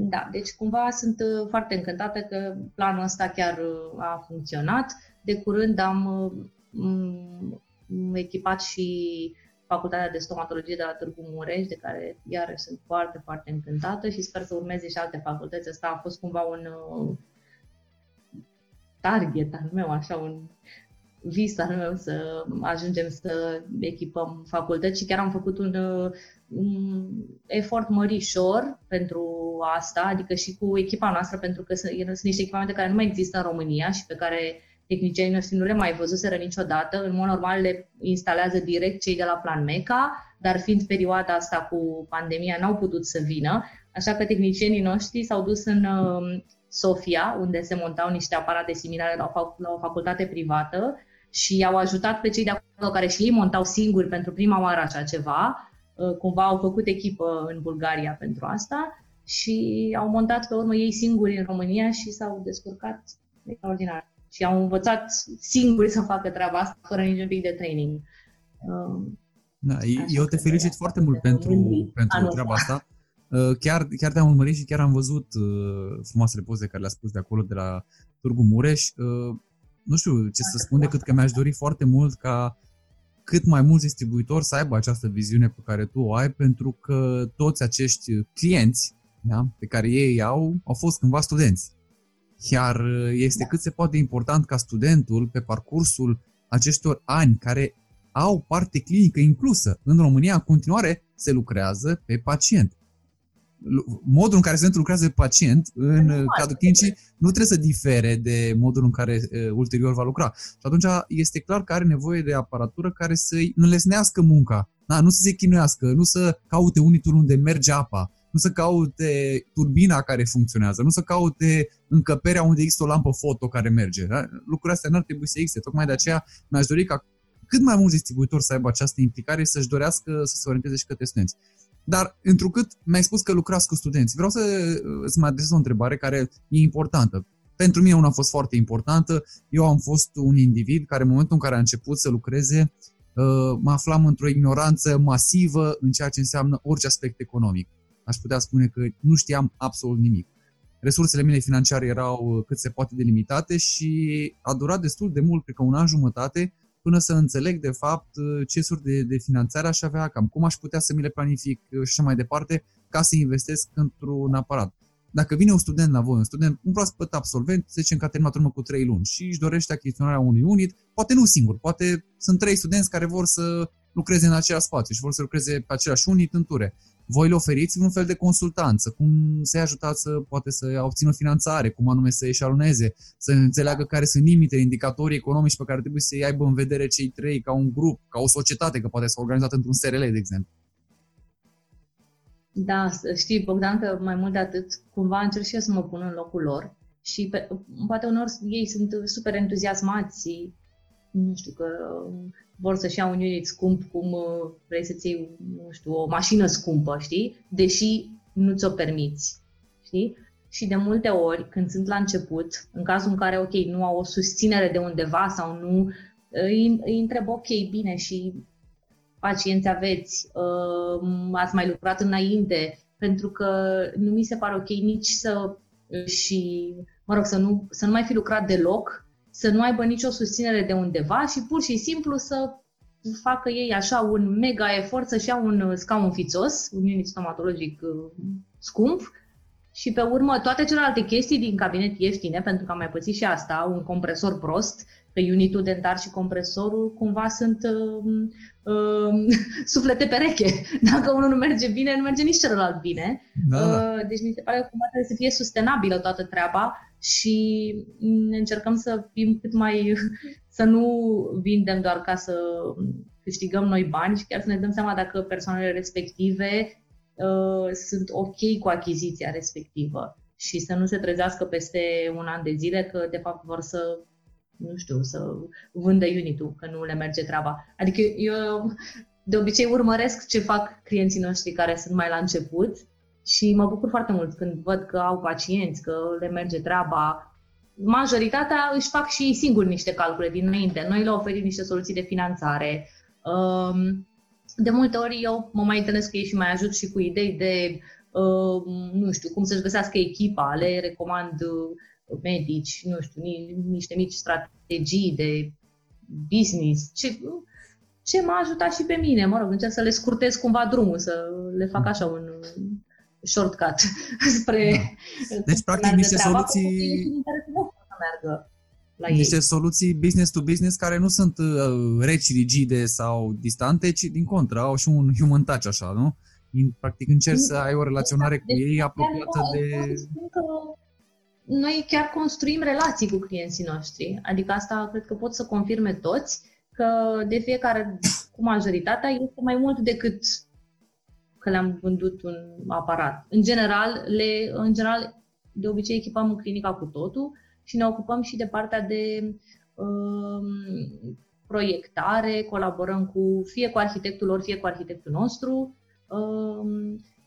Da, deci cumva sunt foarte încântată că planul ăsta chiar a funcționat. De curând am echipat și Facultatea de Stomatologie de la Târgu Mureș, de care iarăși sunt foarte, foarte încântată și sper să urmeze și alte facultăți. Asta a fost cumva un target al meu, așa, un vis al meu să ajungem să echipăm facultăți și chiar am făcut un efort mărișor pentru asta, adică și cu echipa noastră, pentru că sunt niște echipamente care nu mai există în România și pe care tehnicienii noștri nu le mai văzuseră niciodată. În mod normal le instalează direct cei de la Planmeca, dar fiind perioada asta cu pandemia n-au putut să vină, așa că tehnicienii noștri s-au dus în Sofia, unde se montau niște aparate similare la o facultate privată și au ajutat pe cei de acolo care și ei montau singuri pentru prima oară așa ceva, cumva au făcut echipă în Bulgaria pentru asta și au montat pe urmă ei singuri în România și s-au descurcat extraordinar. Și au învățat singuri să facă treaba asta fără niciun pic de training. Da, eu te felicit foarte mult pentru treaba asta. Chiar te-am urmărit și chiar am văzut frumoasele poze care le-a spus de acolo, de la Târgu Mureș. Nu știu ce să spun decât că mi-aș dori foarte mult ca cât mai mulți distribuitori să aibă această viziune pe care tu o ai, pentru că toți acești clienți, da, pe care ei au fost cândva studenți. Iar este cât se poate important ca studentul pe parcursul acestor ani care au parte clinică inclusă în România, în continuare se lucrează pe pacient. Modul în care studentul lucrează pe pacient în cadrul clinicii nu trebuie să difere de modul în care ulterior va lucra. Și atunci este clar că are nevoie de aparatură care să-i înlesnească munca, da, nu să se chinuiască, nu să caute unitul unde merge apa, nu să caute turbina care funcționează, nu să caute încăperea unde există o lampă foto care merge. Da? Lucrurile astea n-ar trebui să existe. Tocmai de aceea mi-aș dori ca cât mai mulți distribuitori să aibă această implicare și să-și dorească să se orienteze și către studenți. Dar, întrucât mi-ai spus că lucrați cu studenți, vreau să-mi adresez o întrebare care e importantă. Pentru mine una a fost foarte importantă. Eu am fost un individ care, în momentul în care a început să lucreze, mă aflam într-o ignoranță masivă în ceea ce înseamnă orice aspect economic. Aș putea spune că nu știam absolut nimic. Resursele mele financiare erau cât se poate de limitate și a durat destul de mult, cred că 1 an jumătate, până să înțeleg de fapt ce surse de finanțare aș avea, cam cum aș putea să mi le planific și așa mai departe, ca să investesc într-un aparat. Dacă vine un student la voi, un proaspăt absolvent, să zicem că a terminat urmă cu 3 luni și își dorește achiziționarea unui unit, poate nu singur, poate sunt 3 studenți care vor să lucreze în același spațiu și vor să lucreze pe același unit în ture. Voi le oferiți un fel de consultanță, cum să-i ajutați să poate să obțină finanțare, cum anume să eșaloneze, să înțeleagă care sunt limitele, indicatorii economici pe care trebuie să-i aibă în vedere cei trei ca un grup, ca o societate, că poate s-a organizat într-un SRL, de exemplu. Da, știi, Bogdan, că mai mult de atât, cumva încerc și eu să mă pun în locul lor și poate uneori ei sunt super entuziasmați, nu știu, că vor să-și iau un unit scump, cum vrei să-ți iei, nu știu, o mașină scumpă, știi? Deși nu ți-o permiți, știi? Și de multe ori, când sunt la început, în cazul în care, ok, nu au o susținere de undeva sau nu, îi întreb, ok, bine, și pacienți aveți, ați mai lucrat înainte, pentru că nu mi se pare ok nici să nu mai fi lucrat deloc, să nu aibă nicio susținere de undeva și pur și simplu să facă ei așa un mega efort să-și ia un scaun fițos, un unit stomatologic scump și pe urmă toate celelalte chestii din cabinet ieftine, pentru că am mai pățit și asta, un compresor prost, că unitul dentar și compresorul cumva sunt suflete pereche. Dacă unul nu merge bine, nu merge nici celălalt bine. Da. Deci mi se pare că cumva trebuie să fie sustenabilă toată treaba și încercăm să fim cât mai să nu vindem doar ca să câștigăm noi bani, și chiar să ne dăm seama dacă persoanele respective sunt ok cu achiziția respectivă și să nu se trezească peste un an de zile că de fapt vor să, nu știu, să vândă unit-ul, că nu le merge treaba. Adică eu de obicei urmăresc ce fac clienții noștri care sunt mai la început și mă bucur foarte mult când văd că au pacienți, că le merge treaba. Majoritatea își fac și singuri niște calcule dinainte. Noi le oferim niște soluții de finanțare. De multe ori eu mă mai întâlnesc cu ei și mai ajut și cu idei de, nu știu, cum să-și găsească echipa, le recomand medici, nu știu, niște mici strategii de business, ce m-a ajutat și pe mine, mă rog, încerc să le scurtez cumva drumul, să le fac așa un shortcut spre... Da. Deci, practic, niște soluții... Niște soluții business to business care nu sunt reci, rigide sau distante, ci din contra, au și un human touch așa, nu? Practic încerci să ai o relaționare cu ei apropiată de... Noi chiar construim relații cu clienții noștri, adică asta cred că pot să confirme toți, că de fiecare, cu majoritatea, este mai mult decât că le-am vândut un aparat. În general, de obicei echipăm clinica cu totul și ne ocupăm și de partea de proiectare, colaborăm cu fie cu arhitectul lor, fie cu arhitectul nostru,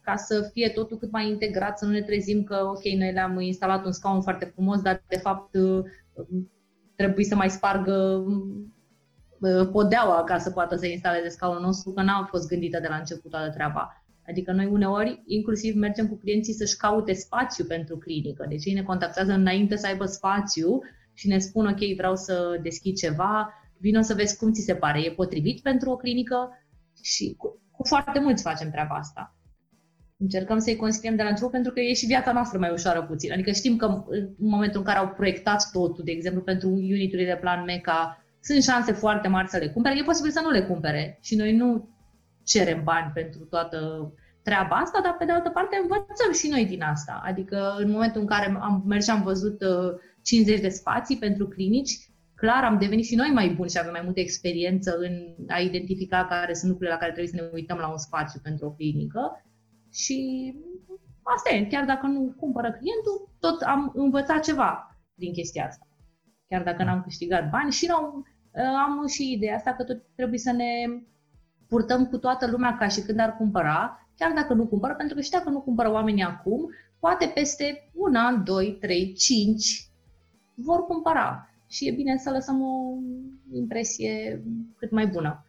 ca să fie totul cât mai integrat, să nu ne trezim că, ok, noi le-am instalat un scaun foarte frumos, dar de fapt trebuie să mai spargă podeaua ca să poată să instaleze scaunul nostru, că n-a fost gândită de la început toată treaba. Adică noi uneori inclusiv mergem cu clienții să-și caute spațiu pentru clinică. Deci ei ne contactează înainte să aibă spațiu și ne spun, ok, vreau să deschid ceva, vino să vezi cum ți se pare, e potrivit pentru o clinică? Și cu foarte mulți facem treaba asta. Încercăm să-i consiliem de la început pentru că e și viața noastră mai ușoară puțin. Adică știm că în momentul în care au proiectat totul, de exemplu pentru uniturile de Planmeca, sunt șanse foarte mari să le cumpere. E posibil să nu le cumpere și noi nu cerem bani pentru toată treaba asta, dar pe de altă parte învățăm și noi din asta. Adică în momentul în care am mers și am văzut 50 de spații pentru clinici, clar am devenit și noi mai buni și avem mai multă experiență în a identifica care sunt lucrurile la care trebuie să ne uităm la un spațiu pentru o clinică. Și asta e, chiar dacă nu cumpără clientul, tot am învățat ceva din chestia asta. Chiar dacă n-am câștigat bani și am și ideea asta că tot trebuie să ne purtăm cu toată lumea ca și când ar cumpăra, chiar dacă nu cumpără, pentru că și dacă nu cumpără oamenii acum, poate peste un an, 2, 3, 5 vor cumpăra. Și e bine să lăsăm o impresie cât mai bună.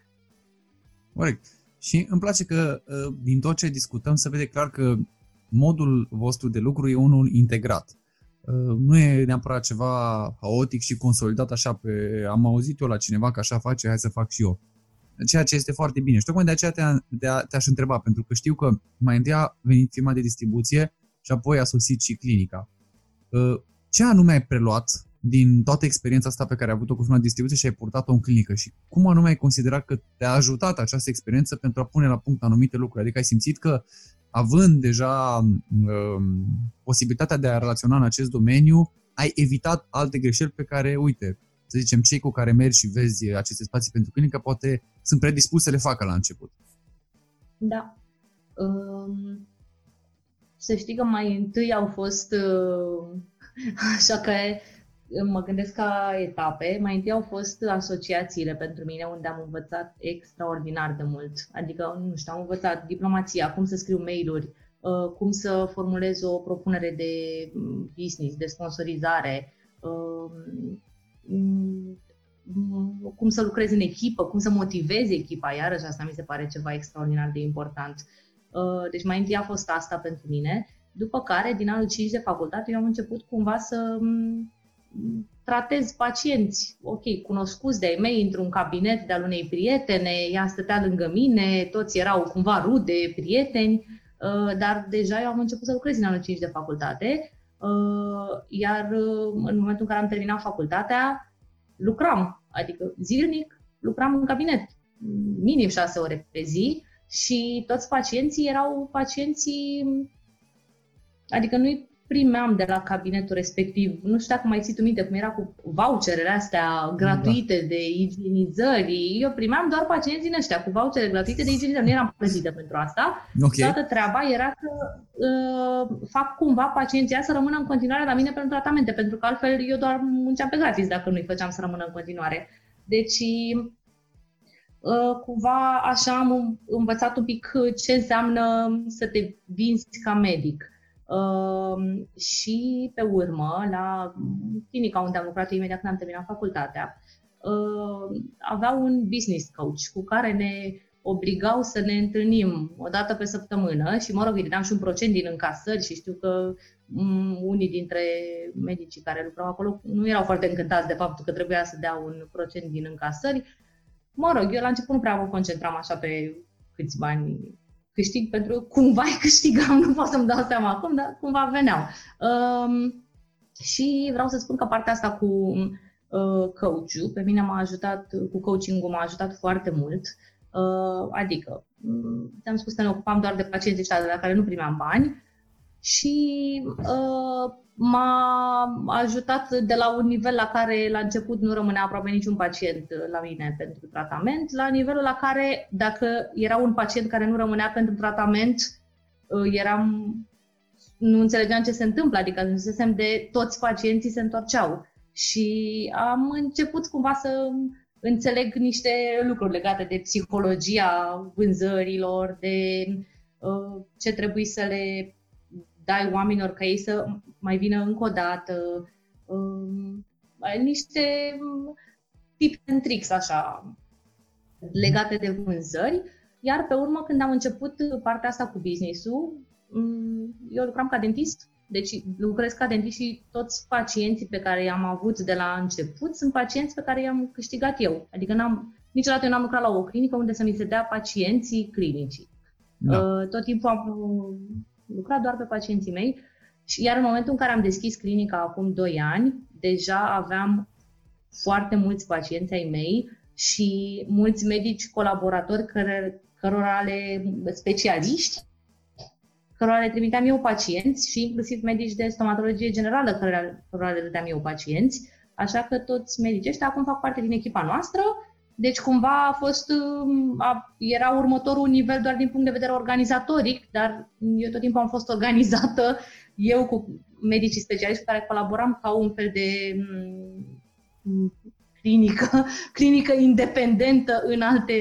Corect. Și îmi place că din tot ce discutăm se vede clar că modul vostru de lucru e unul integrat. Nu e neapărat ceva haotic și consolidat așa pe... Am auzit eu la cineva că așa face, hai să fac și eu. Ceea ce este foarte bine. Și tocmai de aceea te-aș întreba, pentru că știu că mai întâi a venit firma de distribuție și apoi a sosit și clinica. Ce anume ai preluat din toată experiența asta pe care ai avut-o cu firma de distribuție și ai purtat-o în clinică? Și cum anume ai considerat că te-a ajutat această experiență pentru a pune la punct anumite lucruri? Adică ai simțit că, având deja posibilitatea de a relaționa în acest domeniu, ai evitat alte greșeli pe care, uite, să zicem, cei cu care mergi și vezi aceste spații pentru clinică, poate sunt predispuși să le facă la început. Da. Să știi că mai întâi au fost, așa că mă gândesc ca etape, mai întâi au fost asociațiile pentru mine, unde am învățat extraordinar de mult. Adică, nu știu, am învățat diplomația, cum să scriu mail-uri, cum să formulez o propunere de business, de sponsorizare, cum să lucrez în echipă, cum să motivez echipa, iarăși asta mi se pare ceva extraordinar de important. Deci mai întâi a fost asta pentru mine, după care, din anul 5 de facultate, eu am început cumva să tratez pacienți, ok, cunoscuți de-ai mei, într-un cabinet de-al unei prietene, ea stătea lângă mine, toți erau cumva rude, prieteni, dar deja eu am început să lucrez în anul 5 de facultate, iar în momentul în care am terminat facultatea, lucram, adică zilnic lucram în cabinet, minim 6 ore pe zi și toți pacienții erau pacienții, adică nu-i primeam de la cabinetul respectiv, nu știu dacă mai ții tu minte cum era cu voucherele astea gratuite de igienizări, eu primeam doar pacienți din ăștia cu voucherele gratuite de igienizări, nu eram plătită pentru asta. Okay. Toată treaba era că fac cumva pacienții să rămână în continuare la mine pentru tratamente, pentru că altfel eu doar munceam pe gratis dacă nu-i făceam să rămână în continuare. Deci cumva așa am învățat un pic ce înseamnă să te vinzi ca medic. Și pe urmă, la clinica unde am lucrat imediat când am terminat facultatea, avea un business coach cu care ne obligau să ne întâlnim o dată pe săptămână și, mă rog, îi dădeam și un procent din încasări și știu că unii dintre medicii care lucrau acolo nu erau foarte încântați de faptul că trebuia să dea un procent din încasări. Mă rog, eu la început nu prea mă concentram așa pe câți bani câștig, pentru că cumva îi câștigam, nu pot să-mi dau seama acum, dar cumva veneau. Și vreau să spun că partea asta cu coach-ul, pe mine m-a ajutat, cu coaching-ul m-a ajutat foarte mult. Adică, ți-am spus că ne ocupam doar de pacienții ăștia de la care nu primeam bani și m-a ajutat de la un nivel la care la început nu rămânea aproape niciun pacient la mine pentru tratament, la nivelul la care dacă era un pacient care nu rămânea pentru tratament, nu înțelegeam ce se întâmplă, adică înțelesem de toți pacienții se întorceau și am început cumva să înțeleg niște lucruri legate de psihologia vânzărilor, de ce trebuie să le dai oamenilor ca ei să mai vină încă o dată, niște tips and tricks așa legate de vânzări. Iar pe urmă, când am început partea asta cu business-ul, eu lucram ca dentist, deci lucrez ca dentist și toți pacienții pe care i-am avut de la început sunt pacienți pe care i-am câștigat eu. Adică niciodată eu n-am lucrat la o clinică unde să mi se dea pacienții clinicii. Da. Tot timpul am lucrat doar pe pacienții mei. Iar în momentul în care am deschis clinica acum 2 ani, deja aveam foarte mulți pacienți ai mei și mulți medici colaboratori specialiști cărora le trimiteam eu pacienți și inclusiv medici de stomatologie generală cărora le dădeam eu pacienți. Așa că toți medicii ăștia acum fac parte din echipa noastră. Deci cumva era următorul nivel doar din punct de vedere organizatoric, dar eu tot timpul am fost organizată, eu cu medicii specialiști cu care colaboram ca un fel de clinică independentă în alte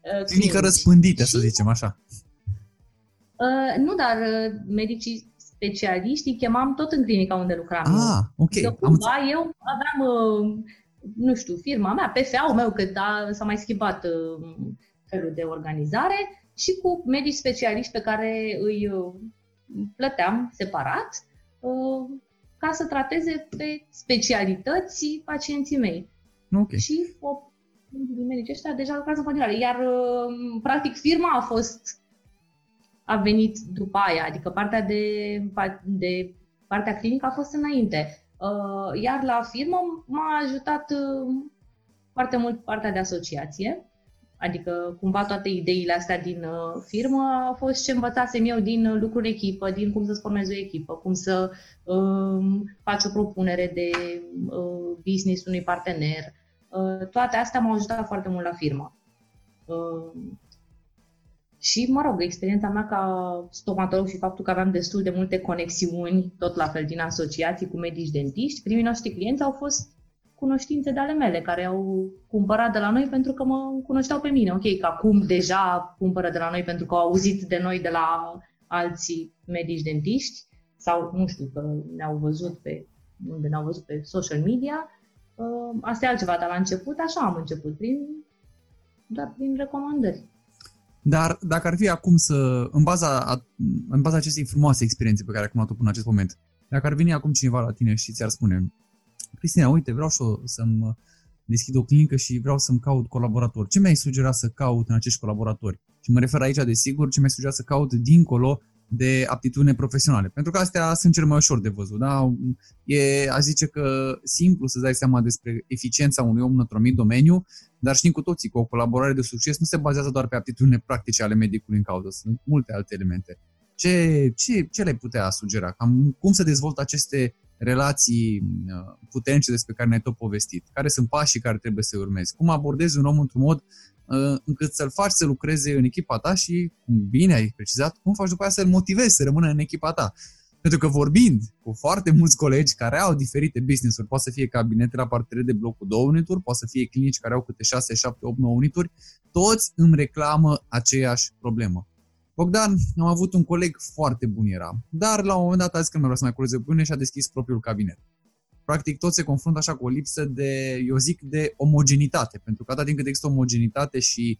clinici. Clinică răspândită, să zicem așa. Nu, dar medicii specialiștii chemam tot în clinica unde lucram. Ah, ok. Că cumva eu aveam... nu știu, firma mea, PFA-ul meu, că s-a mai schimbat felul de organizare, și cu medici specialiști pe care îi plăteam separat ca să trateze pe specialități pacienții mei. Okay. Și medicii ăștia deja lucrează în continuare. Iar, practic, firma a venit după aia, adică partea de partea clinică a fost înainte. Iar la firmă m-a ajutat foarte mult partea de asociație, adică cumva toate ideile astea din firmă a fost ce învățasem eu din lucruri în echipă, din cum să-ți formezi o echipă, cum să faci o propunere de business unui partener. Toate astea m-au ajutat foarte mult la firmă. Și, mă rog, experiența mea ca stomatolog și faptul că aveam destul de multe conexiuni, tot la fel din asociații cu medici dentiști, primii noștri clienți au fost cunoștințe de ale mele, care au cumpărat de la noi pentru că mă cunoșteau pe mine. Ok, că acum deja cumpără de la noi pentru că au auzit de noi de la alții medici dentiști sau, nu știu, că ne-au văzut pe social media. Asta e altceva, dar la început așa am început, doar prin recomandări. Dar dacă ar fi acum în baza acestei frumoase experiențe pe care acum o pun în acest moment, dacă ar veni acum cineva la tine și ți-ar spune: Cristina, uite, vreau să-mi deschid o clinică și vreau să-mi caut colaboratori, ce mi-ai sugerat să caut în acești colaboratori? Și mă refer aici, desigur, ce mi-ai sugerat să caut dincolo de aptitudine profesionale. Pentru că astea sunt cel mai ușor de văzut, da? A zice că simplu să-ți dai seama despre eficiența unui om într-un anumit domeniu, dar știm cu toții că o colaborare de succes nu se bazează doar pe aptitudine practice ale medicului în cauză, sunt multe alte elemente. Ce le putea sugera? Cum să dezvoltă aceste relații puternice despre care ne-ai tot povestit? Care sunt pașii care trebuie să urmezi? Cum abordezi un om într-un mod încât să-l faci să lucreze în echipa ta și, cum bine ai precizat, cum faci după aia să-l motivezi să rămână în echipa ta? Pentru că vorbind cu foarte mulți colegi care au diferite business-uri, poate să fie cabinete la partere de bloc cu 2 unituri, poate să fie clinici care au câte 6, 7, 8, 9 unituri, toți îmi reclamă aceeași problemă. Bogdan, am avut un coleg foarte bun era, dar la un moment dat a zis că nu vrea să mai coleze bune și a deschis propriul cabinet. Practic toți se confruntă așa cu o lipsă de, eu zic, de omogenitate, pentru că atât din cât există omogenitate și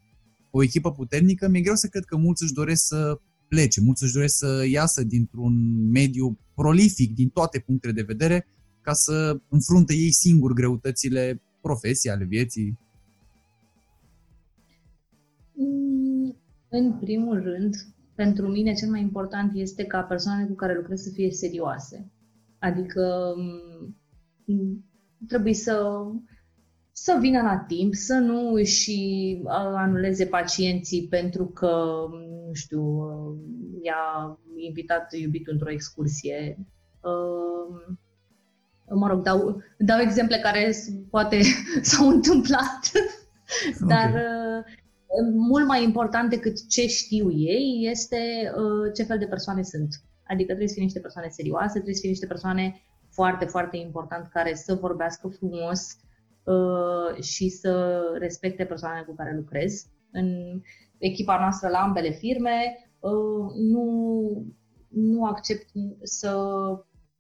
o echipă puternică, mi-e greu să cred că mulți își doresc să plece, mulți își doresc să iasă dintr-un mediu prolific din toate punctele de vedere ca să înfrunte ei singuri greutățile profesiei, ale vieții. În primul rând, pentru mine cel mai important este ca persoanele cu care lucrez să fie serioase. Adică trebuie să vină la timp, să nu își anuleze pacienții pentru că, nu știu, i-a invitat iubitul într-o excursie. Mă rog, dau exemple care poate s-au întâmplat, okay. Dar mult mai important decât ce știu ei este ce fel de persoane sunt. Adică trebuie să fie niște persoane serioase, trebuie să fie niște persoane foarte, foarte important care să vorbească frumos și să respecte persoanele cu care lucrez. În echipa noastră la ambele firme nu accept să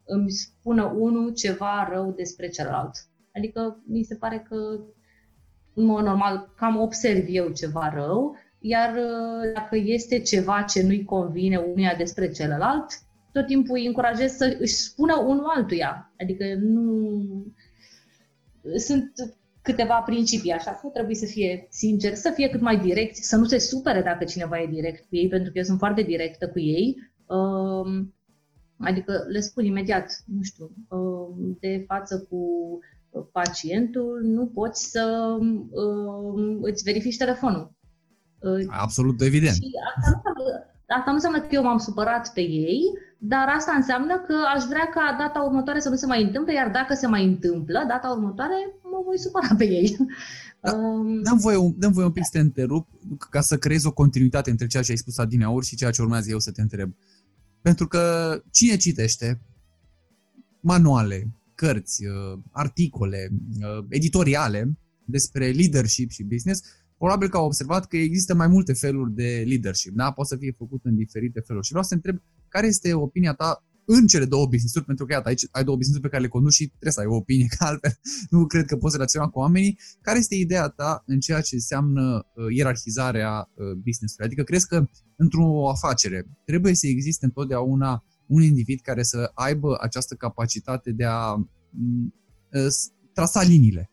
îmi spună unul ceva rău despre celălalt. Adică mi se pare că în mod normal cam observ eu ceva rău, iar dacă este ceva ce nu-i convine unuia despre celălalt, tot timpul îi încurajez să își spună unul altuia. Adică nu... Sunt câteva principii, așa că trebuie să fie sincer, să fie cât mai direct, să nu se supere dacă cineva e direct cu ei, pentru că eu sunt foarte directă cu ei. Adică le spun imediat, nu știu, de față cu pacientul nu poți să îți verifici telefonul. Absolut evident. Și asta nu înseamnă că eu m-am supărat pe ei, dar asta înseamnă că aș vrea ca data următoare să nu se mai întâmple, iar dacă se mai întâmplă, data următoare mă voi supăra pe ei. Da, dăm voie un pic să te întrerup, ca să creezi o continuitate între ceea ce ai spus adineauri și ceea ce urmează eu să te întreb. Pentru că cine citește manuale, cărți, articole, editoriale despre leadership și business, probabil că au observat că există mai multe feluri de leadership, da? Poate să fie făcut în diferite feluri. Și vreau să te întreb, care este opinia ta în cele două business-uri? Pentru că, iată, aici ai două business-uri pe care le conduci și trebuie să ai o opinie, că altfel nu cred că poți relaționa cu oamenii. Care este ideea ta în ceea ce înseamnă ierarhizarea business-ului? Adică crezi că într-o afacere trebuie să existe întotdeauna un individ care să aibă această capacitate de a trasa liniile?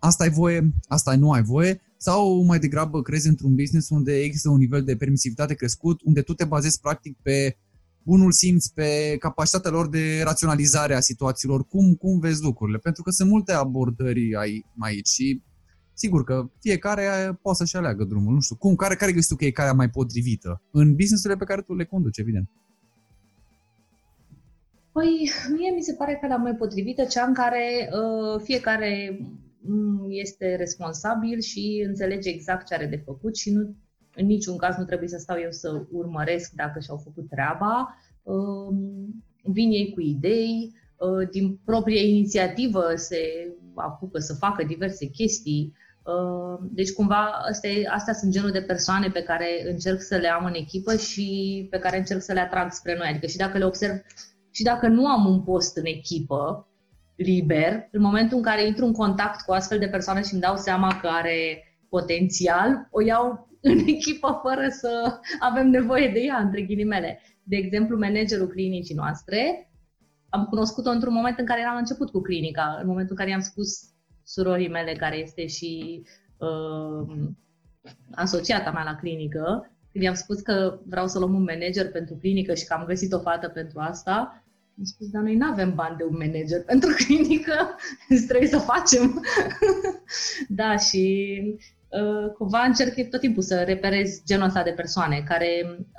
Asta ai voie, asta nu ai voie? Sau mai degrabă crezi într-un business unde există un nivel de permisivitate crescut, unde tu te bazezi practic pe bunul simț, pe capacitatea lor de raționalizare a situațiilor? Cum vezi lucrurile? Pentru că sunt multe abordări aici și sigur că fiecare poate să-și aleagă drumul. Nu știu, care găsi tu că e care mai potrivită în business-urile pe care tu le conduci, evident? Păi, mie mi se pare că la mai potrivită cea în care fiecare este responsabil și înțelege exact ce are de făcut și nu, în niciun caz nu trebuie să stau eu să urmăresc dacă și-au făcut treaba. Vin ei cu idei, din propria inițiativă se apucă să facă diverse chestii. Deci cumva astea sunt genul de persoane pe care încerc să le am în echipă și pe care încerc să le atrag spre noi. Adică și dacă le observ, și dacă nu am un post în echipă liber, în momentul în care intru în contact cu astfel de persoane și îmi dau seama că are potențial, o iau în echipă fără să avem nevoie de ea, între ghilimele. De exemplu, managerul clinicii noastre, am cunoscut-o într-un moment în care eram la început cu clinica, în momentul în care i-am spus surorii mele, care este și asociata mea la clinică, când i-am spus că vreau să luăm un manager pentru clinică și că am găsit o fată pentru asta, am spus, dar noi nu avem bani de un manager pentru clinică, trebuie să facem. Da, și cumva încerc tot timpul să reperez genul ăsta de persoane care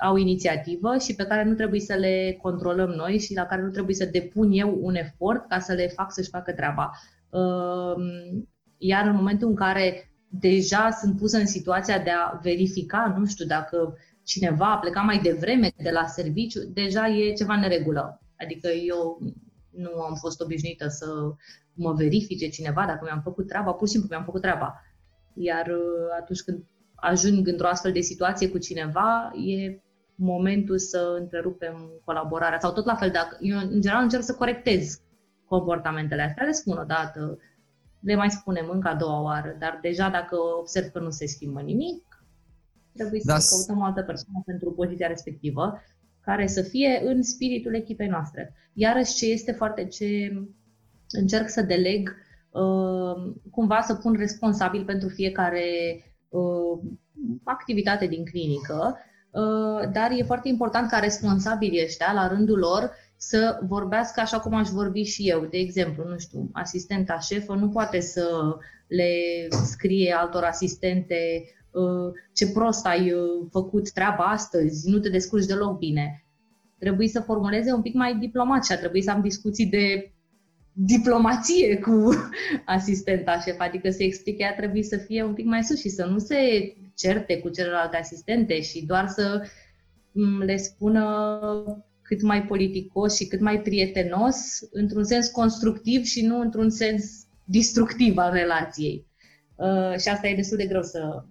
au inițiativă și pe care nu trebuie să le controlăm noi și la care nu trebuie să depun eu un efort ca să le fac să-și facă treaba. Iar în momentul în care deja sunt pusă în situația de a verifica, nu știu, dacă cineva a plecat mai devreme de la serviciu, deja e ceva în neregulă. Adică eu nu am fost obișnuită să mă verifice cineva dacă mi-am făcut treaba, pur și simplu mi-am făcut treaba. Iar atunci când ajung într-o astfel de situație cu cineva, e momentul să întrerupem colaborarea. Sau tot la fel, dacă eu în general încerc să corectez comportamentele astea, le spun odată, le mai spunem încă a doua oară, dar deja dacă observ că nu se schimbă nimic, trebuie să căutăm o altă persoană pentru poziția respectivă, care să fie în spiritul echipei noastre. Iarăși ce încerc să deleg, cumva să pun responsabil pentru fiecare activitate din clinică, dar e foarte important ca responsabilii ăștia, la rândul lor, să vorbească așa cum aș vorbi și eu. De exemplu, nu știu, asistenta șefă nu poate să le scrie altor asistente ce prost ai făcut treaba astăzi, nu te descurci deloc bine. Trebuie să formuleze un pic mai diplomat și a trebuit să am discuții de diplomație cu asistenta șef, adică să explic că ea trebuie să fie un pic mai sus și să nu se certe cu celelalte asistente și doar să le spună cât mai politicos și cât mai prietenos, într-un sens constructiv și nu într-un sens destructiv al relației. Și asta e destul de greu să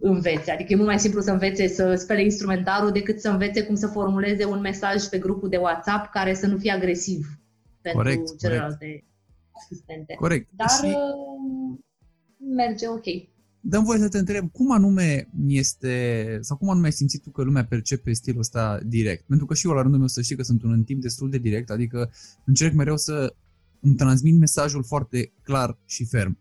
învețe. Adică e mult mai simplu să învețe să spele instrumentarul decât să învețe cum să formuleze un mesaj pe grupul de WhatsApp care să nu fie agresiv pentru celelalte asistente. Corect. Dar și merge ok. Dă-mi voie să te întreb, cum anume este, sau cum anume ai simțit tu că lumea percepe stilul ăsta direct? Pentru că și eu, la rândul meu, să știi că sunt un timp destul de direct, adică încerc mereu să îmi transmit mesajul foarte clar și ferm.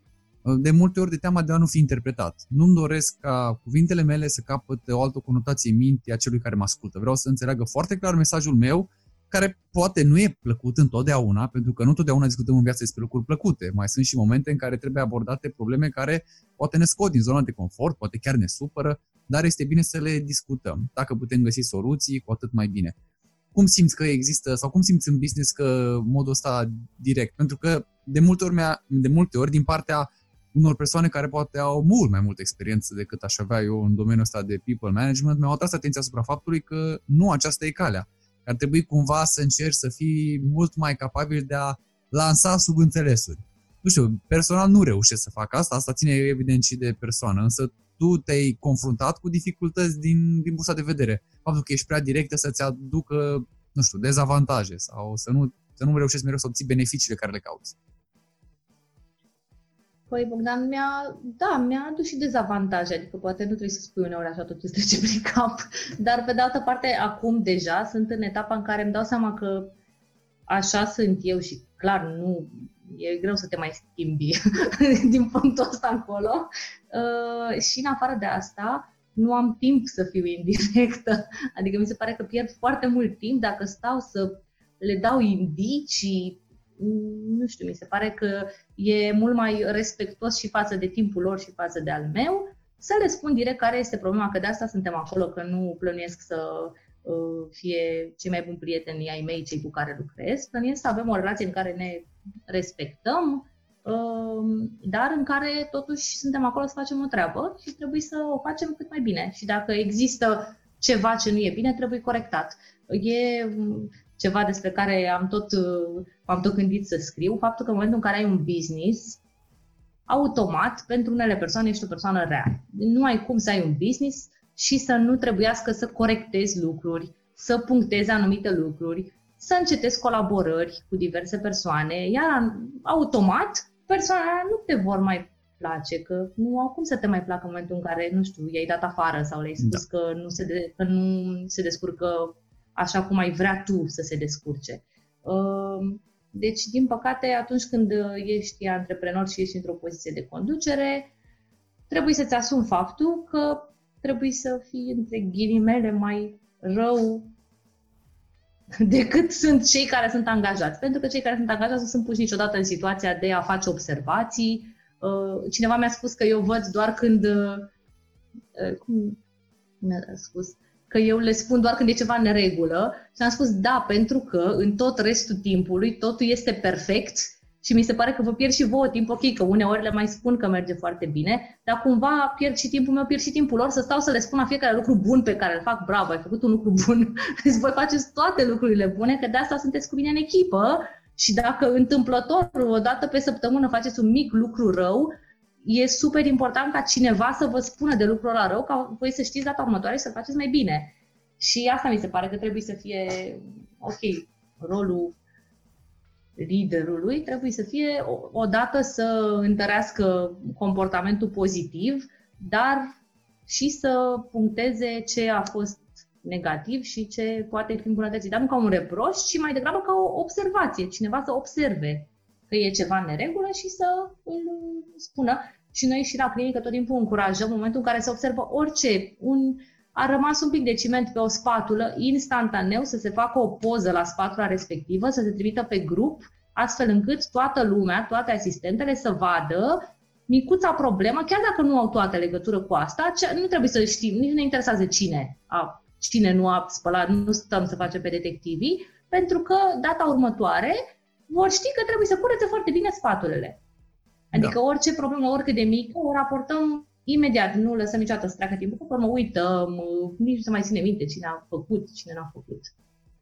De multe ori de teama de a nu fi interpretat. Nu-mi doresc ca cuvintele mele să capăte o altă conotație în mintea celui care mă ascultă. Vreau să înțeleagă foarte clar mesajul meu, care poate nu e plăcut întotdeauna, pentru că nu întotdeauna discutăm în viață despre lucruri plăcute. Mai sunt și momente în care trebuie abordate probleme care poate ne scot din zona de confort, poate chiar ne supără, dar este bine să le discutăm. Dacă putem găsi soluții, cu atât mai bine. Cum simți că există, sau cum simți în business că modul ăsta direct? Pentru că de multe ori din partea unor persoane care poate au mult mai multă experiență decât aș avea eu în domeniul ăsta de people management, mi-au atras atenția asupra faptului că nu aceasta e calea. Ar trebui cumva să încerci să fii mult mai capabil de a lansa subînțelesuri. Nu știu, personal nu reușesc să fac asta, asta ține evident și de persoană, însă tu te-ai confruntat cu dificultăți din bursa de vedere. Faptul că ești prea directă să-ți aducă, nu știu, dezavantaje sau să nu reușești mereu să obții beneficiile care le cauți. Păi, Bogdan, mi-a adus și dezavantaje, adică poate nu trebuie să spui uneori așa tot ce îți trece prin cap, dar pe de altă parte, acum deja sunt în etapa în care îmi dau seama că așa sunt eu și clar, nu e greu să te mai schimbi din punctul ăsta încolo. Și în afară de asta, nu am timp să fiu indirectă, adică mi se pare că pierd foarte mult timp dacă stau să le dau indicii. Nu știu, mi se pare că e mult mai respectuos și față de timpul lor și față de al meu să le spun direct care este problema, că de asta suntem acolo, că nu plănuiesc să fie cei mai buni prieteni ai mei, cei cu care lucrez, plănuiesc să avem o relație în care ne respectăm, dar în care totuși suntem acolo să facem o treabă și trebuie să o facem cât mai bine și dacă există ceva ce nu e bine, trebuie corectat. E ceva despre care m-am tot gândit să scriu, faptul că în momentul în care ai un business, automat, pentru unele persoane ești o persoană rea. Nu ai cum să ai un business și să nu trebuiască să corectezi lucruri, să punctezi anumite lucruri, să încetezi colaborări cu diverse persoane, iar automat persoanele nu te vor mai place, că nu au cum să te mai placă în momentul în care, nu știu, i-ai dat afară sau le-ai spus că nu se descurcă așa cum ai vrea tu să se descurce. Deci, din păcate, atunci când ești antreprenor și ești într-o poziție de conducere, trebuie să-ți asumi faptul că trebuie să fii, între ghilimele, mai rău decât sunt cei care sunt angajați. Pentru că cei care sunt angajați nu sunt puși niciodată în situația de a face observații, Cineva mi-a spus că eu văd doar când... Cum mi-a spus? Că eu le spun doar când e ceva în neregulă. Și am spus da, pentru că în tot restul timpului totul este perfect și mi se pare că vă pierd și vouă timp, ok, că uneori le mai spun că merge foarte bine, dar cumva pierd și timpul meu, pierd și timpul lor să stau să le spun la fiecare lucru bun pe care îl fac, bravo, ai făcut un lucru bun, îți voi faceți toate lucrurile bune, că de asta sunteți cu mine în echipă și dacă întâmplător o dată pe săptămână faceți un mic lucru rău, e super important ca cineva să vă spună de lucrul ăla rău, ca voi să știți data următoare și să-l faceți mai bine. Și asta mi se pare că trebuie să fie, ok, rolul liderului trebuie să fie odată să întărească comportamentul pozitiv, dar și să puncteze ce a fost negativ și ce poate fi îmbunătățit. Dar nu ca un reproș, ci mai degrabă ca o observație, cineva să observe că e ceva în neregulă și să îl spună. Și noi și la clinică tot timpul încurajăm în momentul în care se observă orice, a rămas un pic de ciment pe o spatulă, instantaneu să se facă o poză la spatula respectivă, să se trimită pe grup, astfel încât toată lumea, toate asistentele să vadă micuța problemă, chiar dacă nu au toate legătură cu asta, nu trebuie să știm, nici nu ne interesează cine nu a spălat, nu stăm să facem pe detectivii, pentru că data următoare vor ști că trebuie să curețe foarte bine spatulele. Adică orice problemă, oricât de mică, o raportăm imediat, nu lăsăm niciodată să treacă timpul, că mă uităm, nici nu se mai ține minte cine a făcut, cine n-a făcut.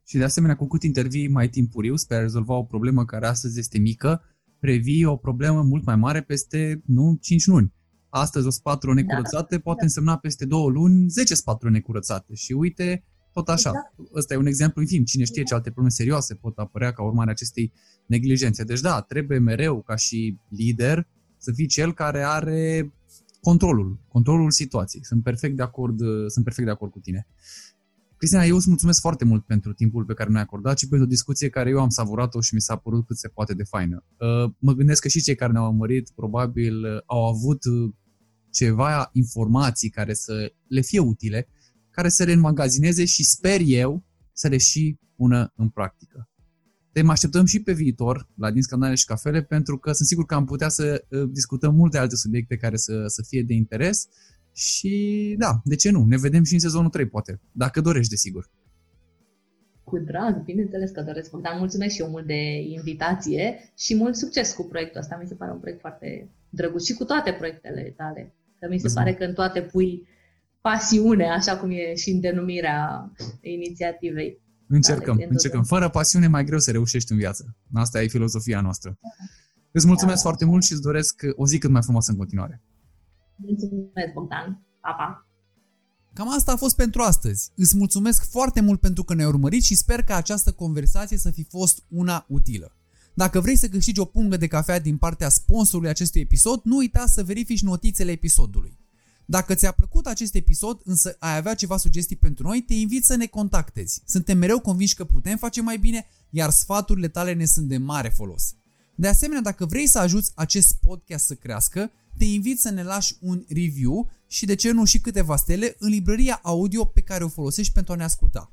Și de asemenea, cu cât intervii mai timpuriu spre a rezolva o problemă care astăzi este mică, previi o problemă mult mai mare peste, 5 luni. Astăzi o spatulă necurățată poate însemna peste 2 luni 10 spatule necurățate. Și uite, tot așa. Exact. Ăsta e un exemplu infim. Cine știe ce alte probleme serioase pot apărea ca urmare a acestei neglijențe. Deci da, trebuie mereu, ca și lider, să fii cel care are controlul situației. Sunt perfect de acord cu tine. Cristina, eu îți mulțumesc foarte mult pentru timpul pe care ne-ai acordat și pentru o discuție care eu am savurat-o și mi s-a părut cât se poate de faină. Mă gândesc că și cei care ne-au urmărit probabil au avut ceva informații care să le fie utile, care să le înmagazineze și sper eu să le și pună în practică. Te mai așteptăm și pe viitor la Din Scandale și Cafele, pentru că sunt sigur că am putea să discutăm multe alte subiecte care să fie de interes și da, de ce nu? Ne vedem și în sezonul 3, poate, dacă dorești, desigur. Cu drag, bineînțeles că doresc, Bogdan. Mulțumesc și eu mult de invitație și mult succes cu proiectul ăsta. Mi se pare un proiect foarte drăguț și cu toate proiectele tale. Că mi se pare că în toate pui pasiune, așa cum e și în denumirea inițiativei. Încercăm. Fără pasiune mai greu să reușești în viață. Asta e filozofia noastră. Îți mulțumesc foarte mult și îți doresc o zi cât mai frumoasă în continuare. Mulțumesc, Bogdan. Pa, pa! Cam asta a fost pentru astăzi. Îți mulțumesc foarte mult pentru că ne-ai urmărit și sper că această conversație să fi fost una utilă. Dacă vrei să câștigi o pungă de cafea din partea sponsorului acestui episod, nu uita să verifici notițele episodului. Dacă ți-a plăcut acest episod, însă ai avea ceva sugestii pentru noi, te invit să ne contactezi. Suntem mereu convinși că putem face mai bine, iar sfaturile tale ne sunt de mare folos. De asemenea, dacă vrei să ajuți acest podcast să crească, te invit să ne lași un review și de ce nu și câteva stele în librăria audio pe care o folosești pentru a ne asculta.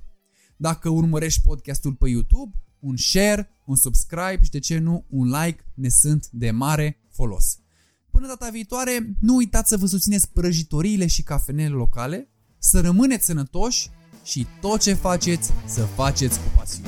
Dacă urmărești podcastul pe YouTube, un share, un subscribe și de ce nu un like ne sunt de mare folos. Până data viitoare, nu uitați să vă susțineți prăjitoriile și cafenele locale, să rămâneți sănătoși și tot ce faceți, să faceți cu pasiune.